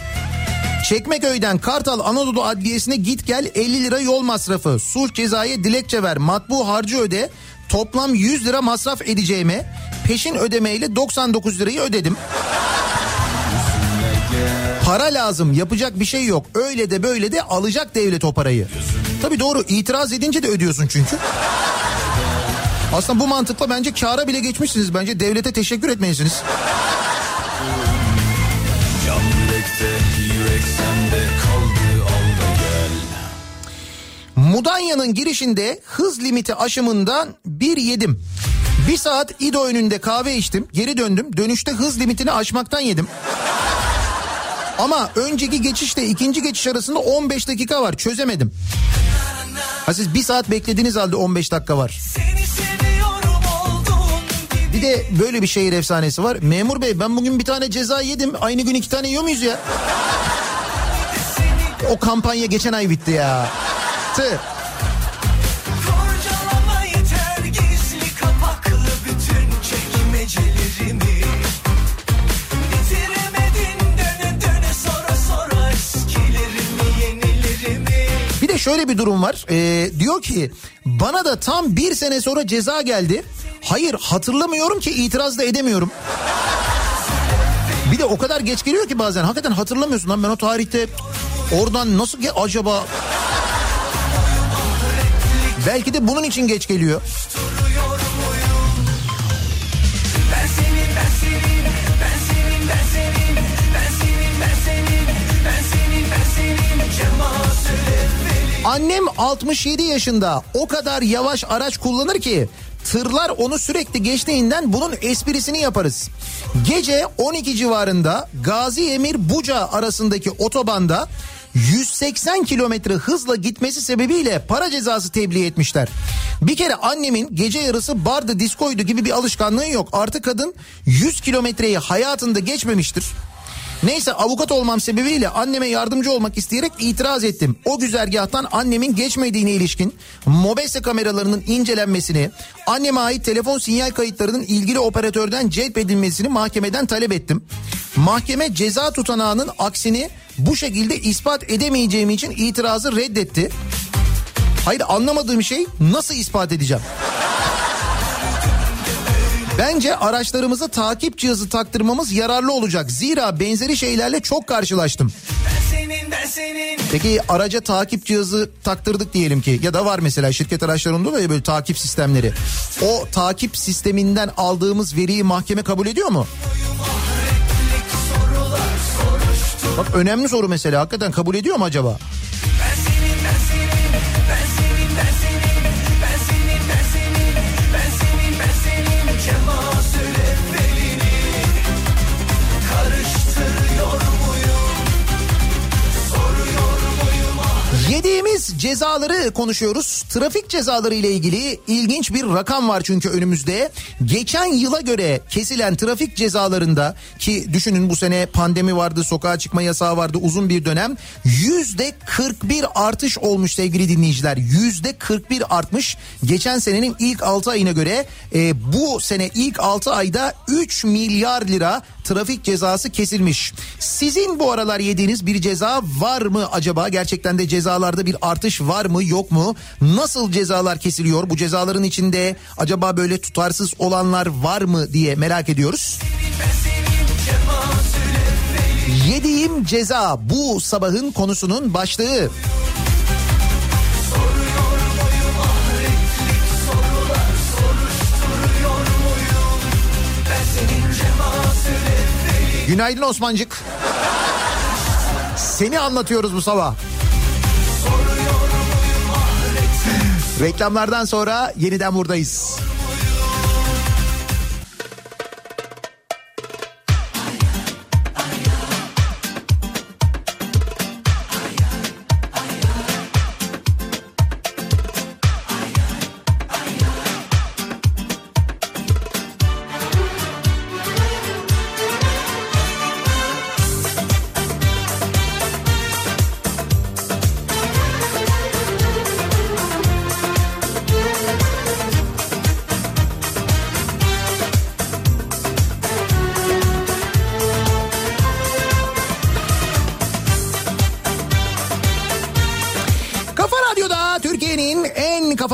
Çekmeköy'den Kartal Anadolu Adliyesi'ne git gel elli lira yol masrafı. Sulh cezaya dilekçe ver, matbu harcı öde. Toplam yüz lira masraf edeceğime peşin ödemeyle doksan dokuz lirayı ödedim. Para lazım, yapacak bir şey yok. Öyle de böyle de alacak devlet o parayı. Tabii doğru, itiraz edince de ödüyorsun çünkü. Aslında bu mantıkla bence kâra bile geçmişsiniz. Bence devlete teşekkür etmelisiniz. Mudanya'nın girişinde hız limiti aşımından bir yedim. Bir saat İdo önünde kahve içtim. Geri döndüm. Dönüşte hız limitini aşmaktan yedim. Ama önceki geçişle ikinci geçiş arasında on beş dakika var. Çözemedim. Ha, siz bir saat beklediğiniz halde on beş dakika var. Bir de böyle bir şehir efsanesi var. Memur bey, ben bugün bir tane ceza yedim. Aynı gün iki tane yiyor muyuz ya? O kampanya geçen ay bitti ya. Tı. Bir de şöyle bir durum var. Ee, diyor ki bana da tam bir sene sonra ceza geldi. Hayır, hatırlamıyorum ki, itiraz da edemiyorum. Bir de o kadar geç geliyor ki bazen. Hakikaten hatırlamıyorsun lan, ben o tarihte oradan nasıl ge- acaba? Belki de bunun için geç geliyor. Annem altmış yedi yaşında, o kadar yavaş araç kullanır ki tırlar onu sürekli geçtiğinden bunun esprisini yaparız. Gece on iki civarında Gazi Emir Buca arasındaki otobanda yüz seksen kilometre hızla gitmesi sebebiyle para cezası tebliğ etmişler. Bir kere annemin gece yarısı bardı diskoydu gibi bir alışkanlığı yok. Artık kadın yüz kilometreyi hayatında geçmemiştir. Neyse, avukat olmam sebebiyle anneme yardımcı olmak isteyerek itiraz ettim. O güzergahtan annemin geçmediğine ilişkin mobese kameralarının incelenmesini, anneme ait telefon sinyal kayıtlarının ilgili operatörden celp edilmesini mahkemeden talep ettim. Mahkeme ceza tutanağının aksini bu şekilde ispat edemeyeceğim için itirazı reddetti. Hayır, anlamadığım şey, nasıl ispat edeceğim? Bence araçlarımıza takip cihazı taktırmamız yararlı olacak. Zira benzeri şeylerle çok karşılaştım. Ben senin, ben senin. Peki araca takip cihazı taktırdık diyelim ki, ya da var mesela şirket araçlarında da böyle takip sistemleri. O takip sisteminden aldığımız veriyi mahkeme kabul ediyor mu? Bak, önemli soru mesela, hakikaten kabul ediyor mu acaba? Yediğimiz cezaları konuşuyoruz. Trafik cezaları ile ilgili ilginç bir rakam var çünkü önümüzde. Geçen yıla göre kesilen trafik cezalarında, ki düşünün bu sene pandemi vardı, sokağa çıkma yasağı vardı uzun bir dönem, yüzde kırk bir artış olmuş sevgili dinleyiciler. yüzde kırk bir artmış geçen senenin ilk altı ayına göre. E, bu sene ilk altı ayda üç milyar lira trafik cezası kesilmiş. Sizin bu aralar yediğiniz bir ceza var mı acaba? Gerçekten de cezalarda bir artış var mı yok mu? Nasıl cezalar kesiliyor? Bu cezaların içinde acaba böyle tutarsız olanlar var mı diye merak ediyoruz. Yediğim ceza bu sabahın konusunun başlığı. Günaydın Osmancık. Seni anlatıyoruz bu sabah. Reklamlardan sonra yeniden buradayız.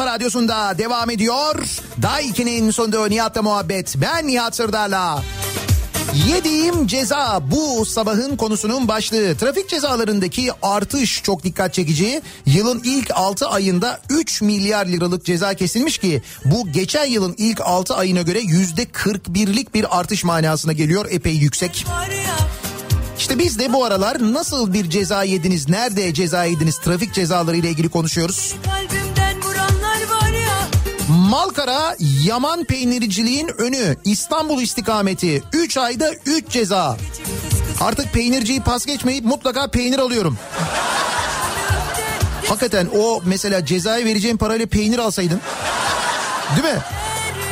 Radyosunda devam ediyor. Daiki'nin sonunda Nihat'la Muhabbet. Ben Nihat Sırdağ'la. Yediğim ceza bu sabahın konusunun başlığı. Trafik cezalarındaki artış çok dikkat çekici. Yılın ilk altı ayında üç milyar liralık ceza kesilmiş ki bu geçen yılın ilk altı ayına göre yüzde kırk birlik bir artış manasına geliyor. Epey yüksek. İşte biz de bu aralar nasıl bir ceza yediniz, nerede ceza yediniz, trafik cezaları ile ilgili konuşuyoruz. Malkara Yaman peynirciliğin önü İstanbul istikameti üç ayda üç ceza. Artık peynirciyi pas geçmeyip mutlaka peynir alıyorum. Hakikaten o mesela cezayı vereceğin parayla peynir alsaydın, değil mi?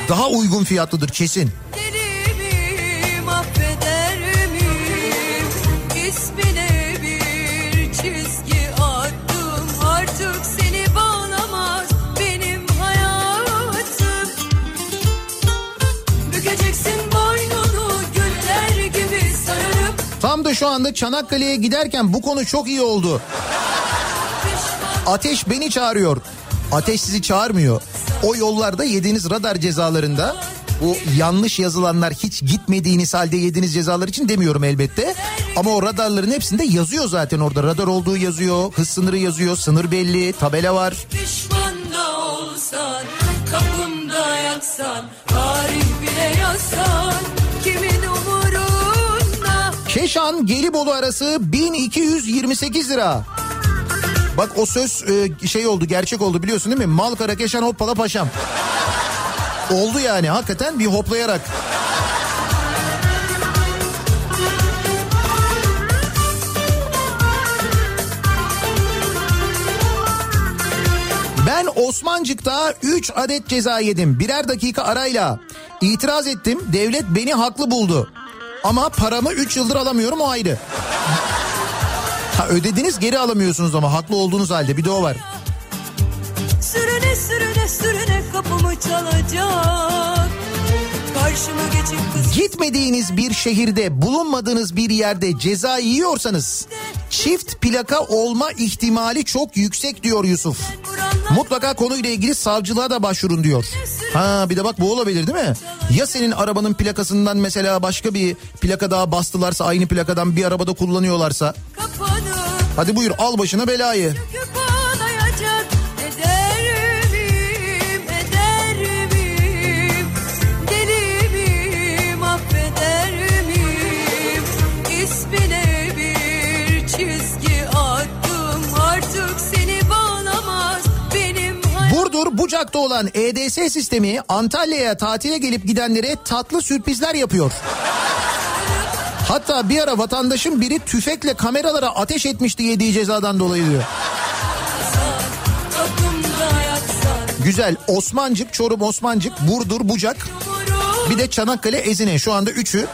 Daha uygun fiyatlıdır kesin. Tam da şu anda Çanakkale'ye giderken bu konu çok iyi oldu. Ateş beni çağırıyor. Ateş sizi çağırmıyor. O yollarda yediğiniz radar cezalarında, bu yanlış yazılanlar, hiç gitmediğiniz halde yediğiniz cezalar için demiyorum elbette. Ama o radarların hepsinde yazıyor zaten, orada radar olduğu yazıyor, hız sınırı yazıyor, sınır belli, tabela var. Pişman da olsan, kapımda yaksan, tarih bile yazsan, kimin umuru? Keşan Gelibolu arası bin iki yüz yirmi sekiz lira. Bak o söz şey oldu, gerçek oldu, biliyorsun değil mi? Malkara Keşan hoppala paşam. Oldu yani hakikaten, bir hoplayarak. Ben Osmancık'ta üç adet ceza yedim. Birer dakika arayla. İtiraz ettim. Devlet beni haklı buldu. Ama paramı üç yıldır alamıyorum, o ayrı. Ha, ödediniz, geri alamıyorsunuz ama haklı olduğunuz halde, bir de o var. Sürüne sürüne sürüne kapımı çalacak. Karşıma geçip kız... Gitmediğiniz bir şehirde, bulunmadığınız bir yerde ceza yiyorsanız çift plaka olma ihtimali çok yüksek diyor Yusuf. Mutlaka konuyla ilgili savcılığa da başvurun diyor. Ha, bir de bak bu olabilir değil mi? Ya senin arabanın plakasından mesela başka bir plaka daha bastılarsa, aynı plakadan bir arabada kullanıyorlarsa? Hadi buyur, al başına belayı. Burdur Bucak'ta olan E D S sistemi Antalya'ya tatile gelip gidenlere tatlı sürprizler yapıyor. Hatta bir ara vatandaşın biri tüfekle kameralara ateş etmişti yediği cezadan dolayı diyor. güzel. Osmancık, Çorum, Osmancık, Burdur, Bucak, bir de Çanakkale, Ezine. Şu anda üçü.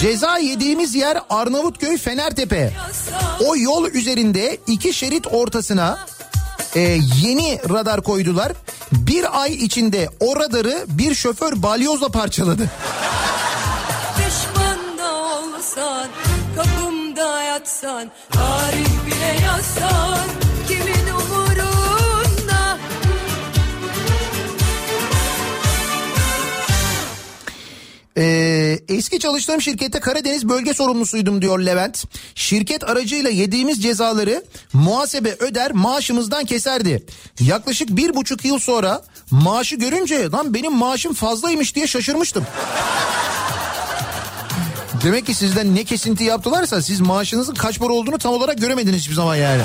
Ceza yediğimiz yer Arnavutköy Fenertepe. O yol üzerinde iki şerit ortasına e, yeni radar koydular. Bir ay içinde o radarı bir şoför balyozla parçaladı. Düşman da olsan, kapımda yatsan, tarih bile yazsan, kimin umurunda? Ee, eski çalıştığım şirkette Karadeniz bölge sorumlusuydum diyor Levent. Şirket aracıyla yediğimiz cezaları muhasebe öder, maaşımızdan keserdi. Yaklaşık bir buçuk yıl sonra maaşı görünce lan benim maaşım fazlaymış diye şaşırmıştım. Demek ki sizden ne kesinti yaptılarsa siz maaşınızın kaç para olduğunu tam olarak göremediniz hiçbir zaman yani.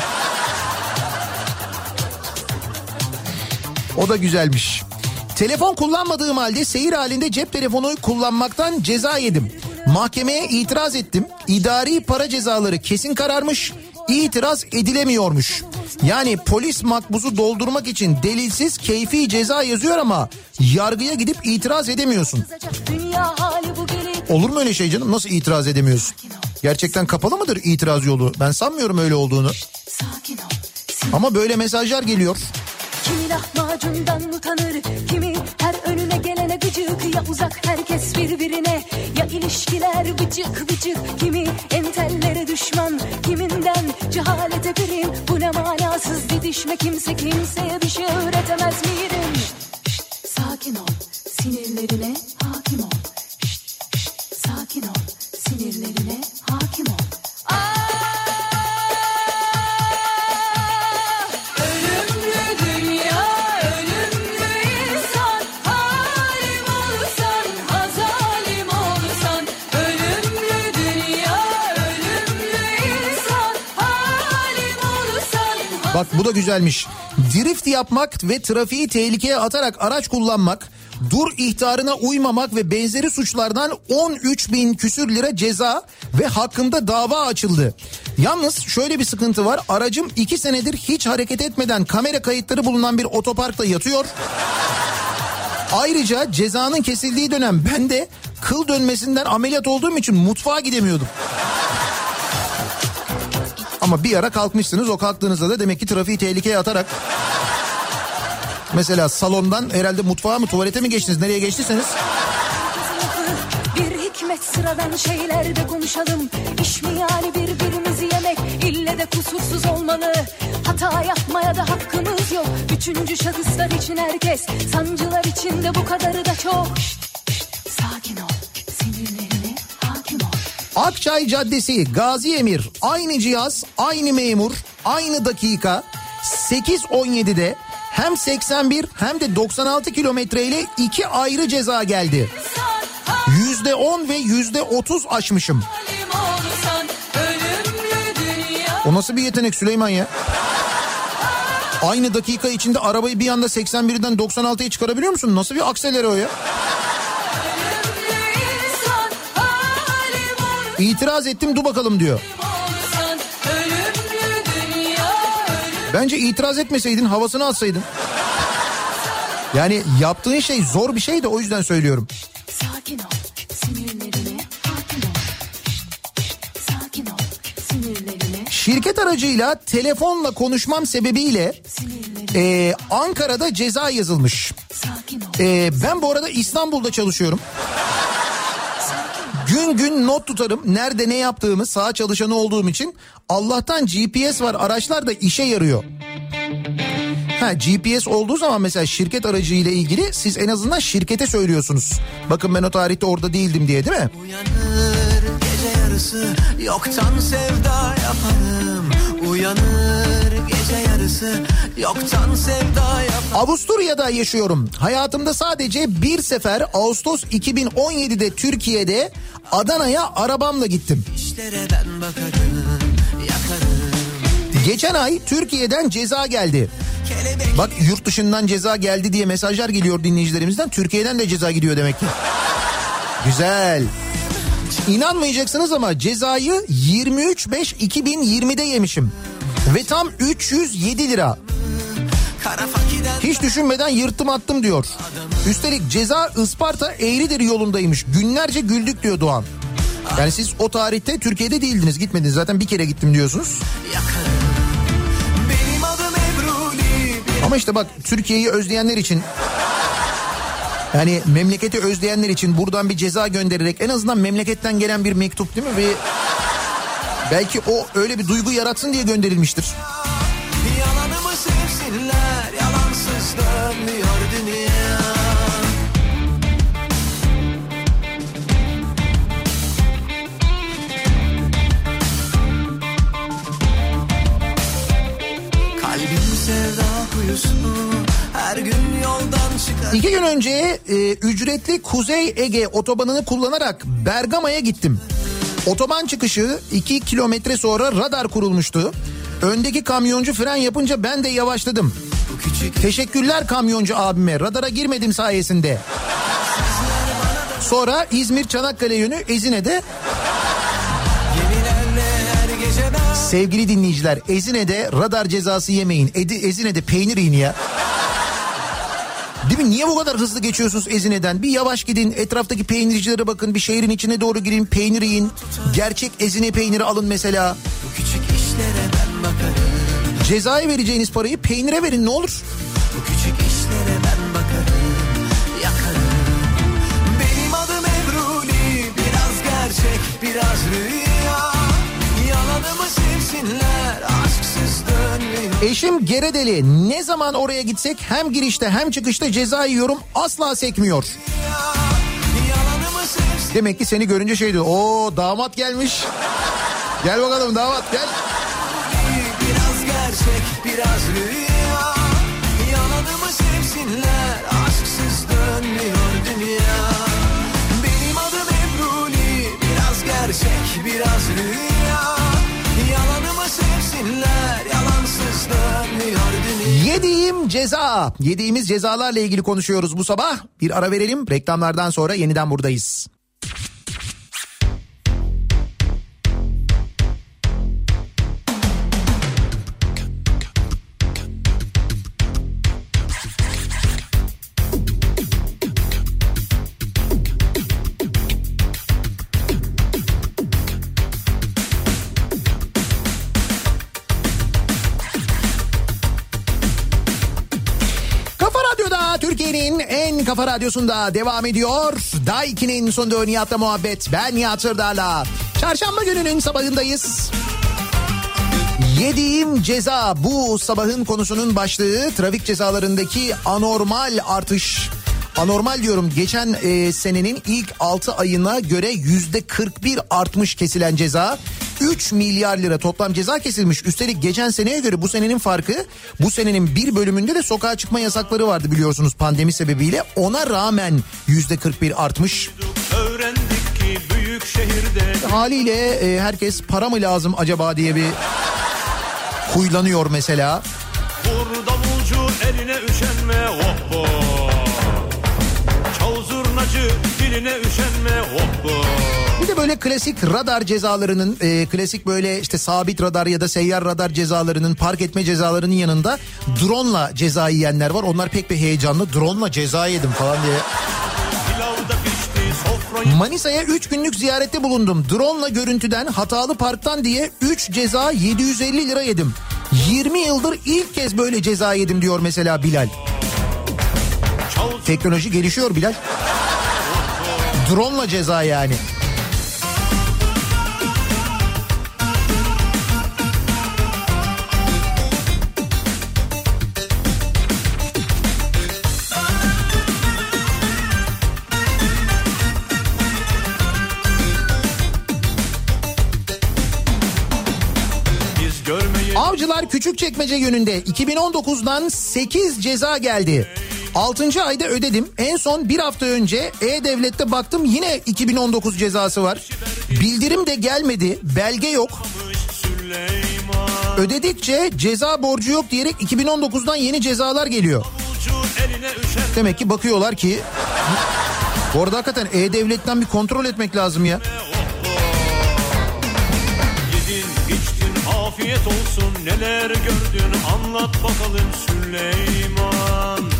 O da güzelmiş. Telefon kullanmadığım halde seyir halinde cep telefonu kullanmaktan ceza yedim. Mahkemeye itiraz ettim. İdari para cezaları kesin kararmış, itiraz edilemiyormuş. Yani polis makbuzu doldurmak için delilsiz keyfi ceza yazıyor ama yargıya gidip itiraz edemiyorsun. Olur mu öyle şey canım? Nasıl itiraz edemiyorsun? Gerçekten kapalı mıdır itiraz yolu? Ben sanmıyorum öyle olduğunu. Ama böyle mesajlar geliyor. Kimi lahmacundan utanır, kimi her önüne gelene gıcık. Ya uzak herkes birbirine, ya ilişkiler bıcık bıcık. Kimi entellere düşman, kiminden cehalete prim. Bu ne manasız didişme, kimse kimseye bir şey öğretemez miydim? Şşt, şşt, sakin ol, sinirlerine hakim ol. Şşt, şşt, sakin ol, sinirlerine hakim ol. Bak bu da güzelmiş. Drift yapmak ve trafiği tehlikeye atarak araç kullanmak, dur ihtarına uymamak ve benzeri suçlardan on üç bin küsür lira ceza ve hakkımda dava açıldı. Yalnız şöyle bir sıkıntı var. Aracım iki senedir hiç hareket etmeden kamera kayıtları bulunan bir otoparkta yatıyor. Ayrıca cezanın kesildiği dönem ben de kıl dönmesinden ameliyat olduğum için mutfağa gidemiyordum. Ama bir ara kalkmışsınız, o kalktığınızda da demek ki trafiği tehlikeye atarak mesela salondan herhalde mutfağa mı tuvalete mi geçtiniz, nereye geçtiyseniz. Bir hikmet sıradan şeylerde konuşalım, iş mi yani birbirimizi yemek, ille de kusursuz olmalı, hata yapmaya da hakkımız yok. Üçüncü şahıslar için herkes, sancılar için de bu kadarı da çok. Şşt, şşt, sakin ol, sinirlerine hakim ol. Akçay Caddesi, Gazi Emir, aynı cihaz, aynı memur, aynı dakika. Sekiz on yedide hem seksen bir hem de doksan altı kilometreyle iki ayrı ceza geldi. yüzde on ve yüzde otuz aşmışım. O nasıl bir yetenek Süleyman ya? Aynı dakika içinde arabayı bir anda seksen birden doksan altıya çıkarabiliyor musun? Nasıl bir akselere o ya? İtiraz ettim, dur bakalım diyor. Bence itiraz etmeseydin, havasını atsaydın. Yani yaptığın şey zor bir şey de o yüzden söylüyorum. Sakin ol, sinirlerine hakim ol. Sakin ol, sinirlerine. Şirket aracıyla telefonla konuşmam sebebiyle e, Ankara'da ceza yazılmış. E, ben bu arada İstanbul'da çalışıyorum. Gün gün not tutarım. Nerede ne yaptığımı, saha çalışanı olduğum için. Allah'tan G P S var. Araçlar da işe yarıyor. Ha, G P S olduğu zaman mesela şirket aracı ile ilgili siz en azından şirkete söylüyorsunuz. Bakın ben o tarihte orada değildim diye, değil mi? Uyanır gece yarısı, yoktan sevda yaparım. Uyanır gece yarısı, yoktan sevda yaparım. Avusturya'da yaşıyorum. Hayatımda sadece bir sefer Ağustos iki bin on yedide Türkiye'de Adana'ya arabamla gittim. İşlere ben bakarım, yakarım. Geçen ay Türkiye'den ceza geldi. Kelebek. Bak yurt dışından ceza geldi diye mesajlar geliyor dinleyicilerimizden. Türkiye'den de ceza gidiyor demek ki. Güzel. İnanmayacaksınız ama cezayı yirmi üç beş iki bin yirmide yemişim. Ve tam üç yüz yedi lira. Hiç düşünmeden yırttım attım diyor. Üstelik ceza Isparta Eğridir yolundaymış. Günlerce güldük diyor Doğan. Yani siz o tarihte Türkiye'de değildiniz, gitmediniz. Zaten bir kere gittim diyorsunuz. Ama işte bak, Türkiye'yi özleyenler için, yani memleketi özleyenler için buradan bir ceza göndererek en azından memleketten gelen bir mektup değil mi? Bir, belki o öyle bir duygu yaratsın diye gönderilmiştir. Yalanımı sevsinler, yalansız dönmüyor dünya. Kalbim sevda kuyusu. İki gün önce e, ücretli Kuzey Ege otobanını kullanarak Bergama'ya gittim. Otoban çıkışı iki kilometre sonra radar kurulmuştu. Öndeki kamyoncu fren yapınca ben de yavaşladım. Teşekkürler kamyoncu abime, radara girmedim sayesinde. Sonra İzmir Çanakkale yönü Ezine'de... Sevgili dinleyiciler, Ezine'de radar cezası yemeyin. Edi, Ezine'de peynir yiyin ya. Değil mi? Niye bu kadar hızlı geçiyorsunuz Ezine'den? Bir yavaş gidin, etraftaki peynircilere bakın, bir şehrin içine doğru girin, peynir yiyin. Gerçek Ezine peyniri alın mesela. Cezaya vereceğiniz parayı peynire verin ne olur. Bu küçük işlere ben bakarım, yakarım. Benim adım Ebruli, biraz gerçek, biraz rüya. Eşim Geredeli, ne zaman oraya gitsek hem girişte hem çıkışta ceza yiyorum, asla sekmiyor. Demek ki seni görünce şey diyor, ooo damat gelmiş. Gel bakalım damat, gel. Biraz gerçek, biraz rüya. Yalanımı sevsinler, aşksız dönmüyor dünya. Benim adım Ebruli, biraz gerçek, biraz rüya. Yediğim ceza, yediğimiz cezalarla ilgili konuşuyoruz bu sabah. Bir ara verelim, reklamlardan sonra yeniden buradayız. Kafa Radyosu'nda devam ediyor. Daiki'nin sonunda Nihat'la Muhabbet. Ben Nihat Sırdağ'la. Çarşamba gününün sabahındayız. Yediğim ceza bu sabahın konusunun başlığı. Trafik cezalarındaki anormal artış. Anormal diyorum, geçen e, senenin ilk altı ayına göre yüzde kırk bir artmış kesilen ceza. üç milyar lira toplam ceza kesilmiş. Üstelik geçen seneye göre bu senenin farkı, bu senenin bir bölümünde de sokağa çıkma yasakları vardı biliyorsunuz pandemi sebebiyle. Ona rağmen yüzde kırk bir artmış. Öğrendik ki büyük şehirde... Haliyle e, herkes para mı lazım acaba diye bir huylanıyor mesela. Vur davulcu eline üşenme, oh oh. Çal zurnacı diline üşenme, oh oh. Bir de böyle klasik radar cezalarının, e, klasik böyle işte sabit radar ya da seyyar radar cezalarının, park etme cezalarının yanında drone'la ceza yiyenler var. Onlar pek bir heyecanlı, drone'la ceza yedim falan diye. Manisa'ya üç günlük ziyarette bulundum. Drone'la görüntüden, hatalı parktan diye üç ceza yedi yüz elli lira yedim. yirmi yıldır ilk kez böyle ceza yedim diyor mesela Bilal. Teknoloji gelişiyor Bilal. Drone'la ceza yani. Avcılar Küçükçekmece yönünde iki bin on dokuzdan sekiz ceza geldi. altıncı ayda ödedim. En son bir hafta önce E-Devlet'te baktım, yine iki bin on dokuz cezası var. Bildirim de gelmedi, belge yok. Ödedikçe ceza borcu yok diyerek iki bin on dokuzdan yeni cezalar geliyor. Demek ki bakıyorlar ki... Bu arada hakikaten E-Devlet'ten bir kontrol etmek lazım ya. hürriyet olsun, neler gördün anlat bakalım Süleyman.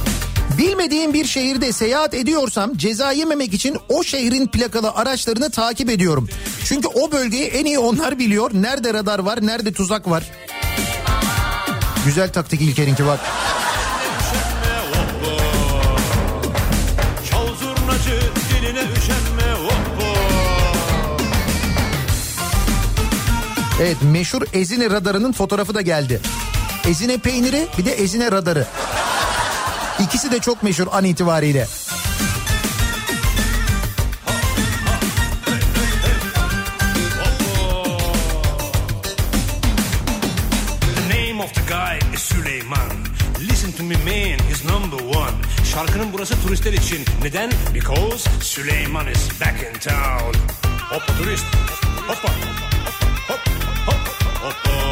Bilmediğim bir şehirde seyahat ediyorsam ceza yememek için o şehrin plakalı araçlarını takip ediyorum. Çünkü o bölgeyi en iyi onlar biliyor. Nerede radar var, nerede tuzak var. Güzel taktik İlker'inki bak. Evet, meşhur Ezine radarının fotoğrafı da geldi. Ezine peyniri, bir de Ezine radarı. İkisi de çok meşhur an itibariyle. The name of the guy is Süleyman. Listen to me man, he's number one. Şarkının burası turistler için. Neden? Because Süleyman is back in town. Hoppa turist. Hoppa. Hop. Hop. Hoppa.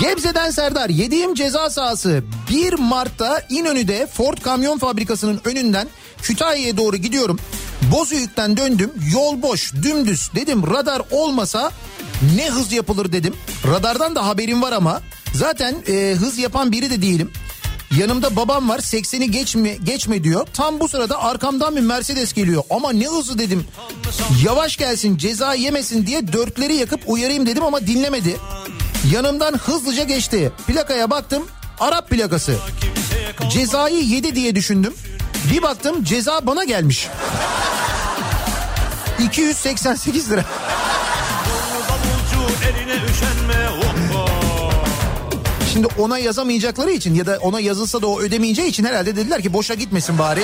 Gebze'den Serdar, yediğim ceza sahası. bir Mart'ta İnönü'de Ford Kamyon Fabrikası'nın önünden Kütahya'ya doğru gidiyorum. Bozüyük'ten döndüm, yol boş, dümdüz. Dedim radar olmasa ne hız yapılır dedim. Radardan da haberim var ama zaten e, hız yapan biri de değilim. Yanımda babam var, sekseni geçme, geçme diyor. Tam bu sırada arkamdan bir Mercedes geliyor. Ama ne hızı dedim. Yavaş gelsin, ceza yemesin diye dörtleri yakıp uyarayım dedim ama dinlemedi. Yanımdan hızlıca geçti. Plakaya baktım, Arap plakası. Cezayı yedi diye düşündüm. Bir baktım ceza bana gelmiş. iki yüz seksen sekiz lira. Şimdi ona yazamayacakları için ya da ona yazılsa da o ödemeyeceği için herhalde dediler ki boşa gitmesin bari.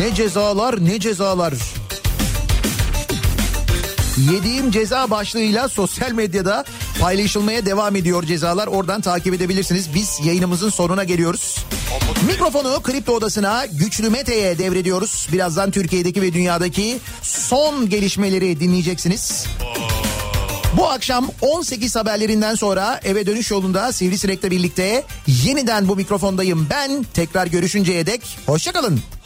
Ne cezalar, ne cezalar. Yediğim ceza başlığıyla sosyal medyada paylaşılmaya devam ediyor cezalar. Oradan takip edebilirsiniz. Biz yayınımızın sonuna geliyoruz. Mikrofonu Kripto Odası'na, Güçlü Mete'ye devrediyoruz. Birazdan Türkiye'deki ve dünyadaki son gelişmeleri dinleyeceksiniz. Bu akşam on sekiz haberlerinden sonra eve dönüş yolunda Sivrisinek'le birlikte yeniden bu mikrofondayım ben. Tekrar görüşünceye dek hoşça kalın.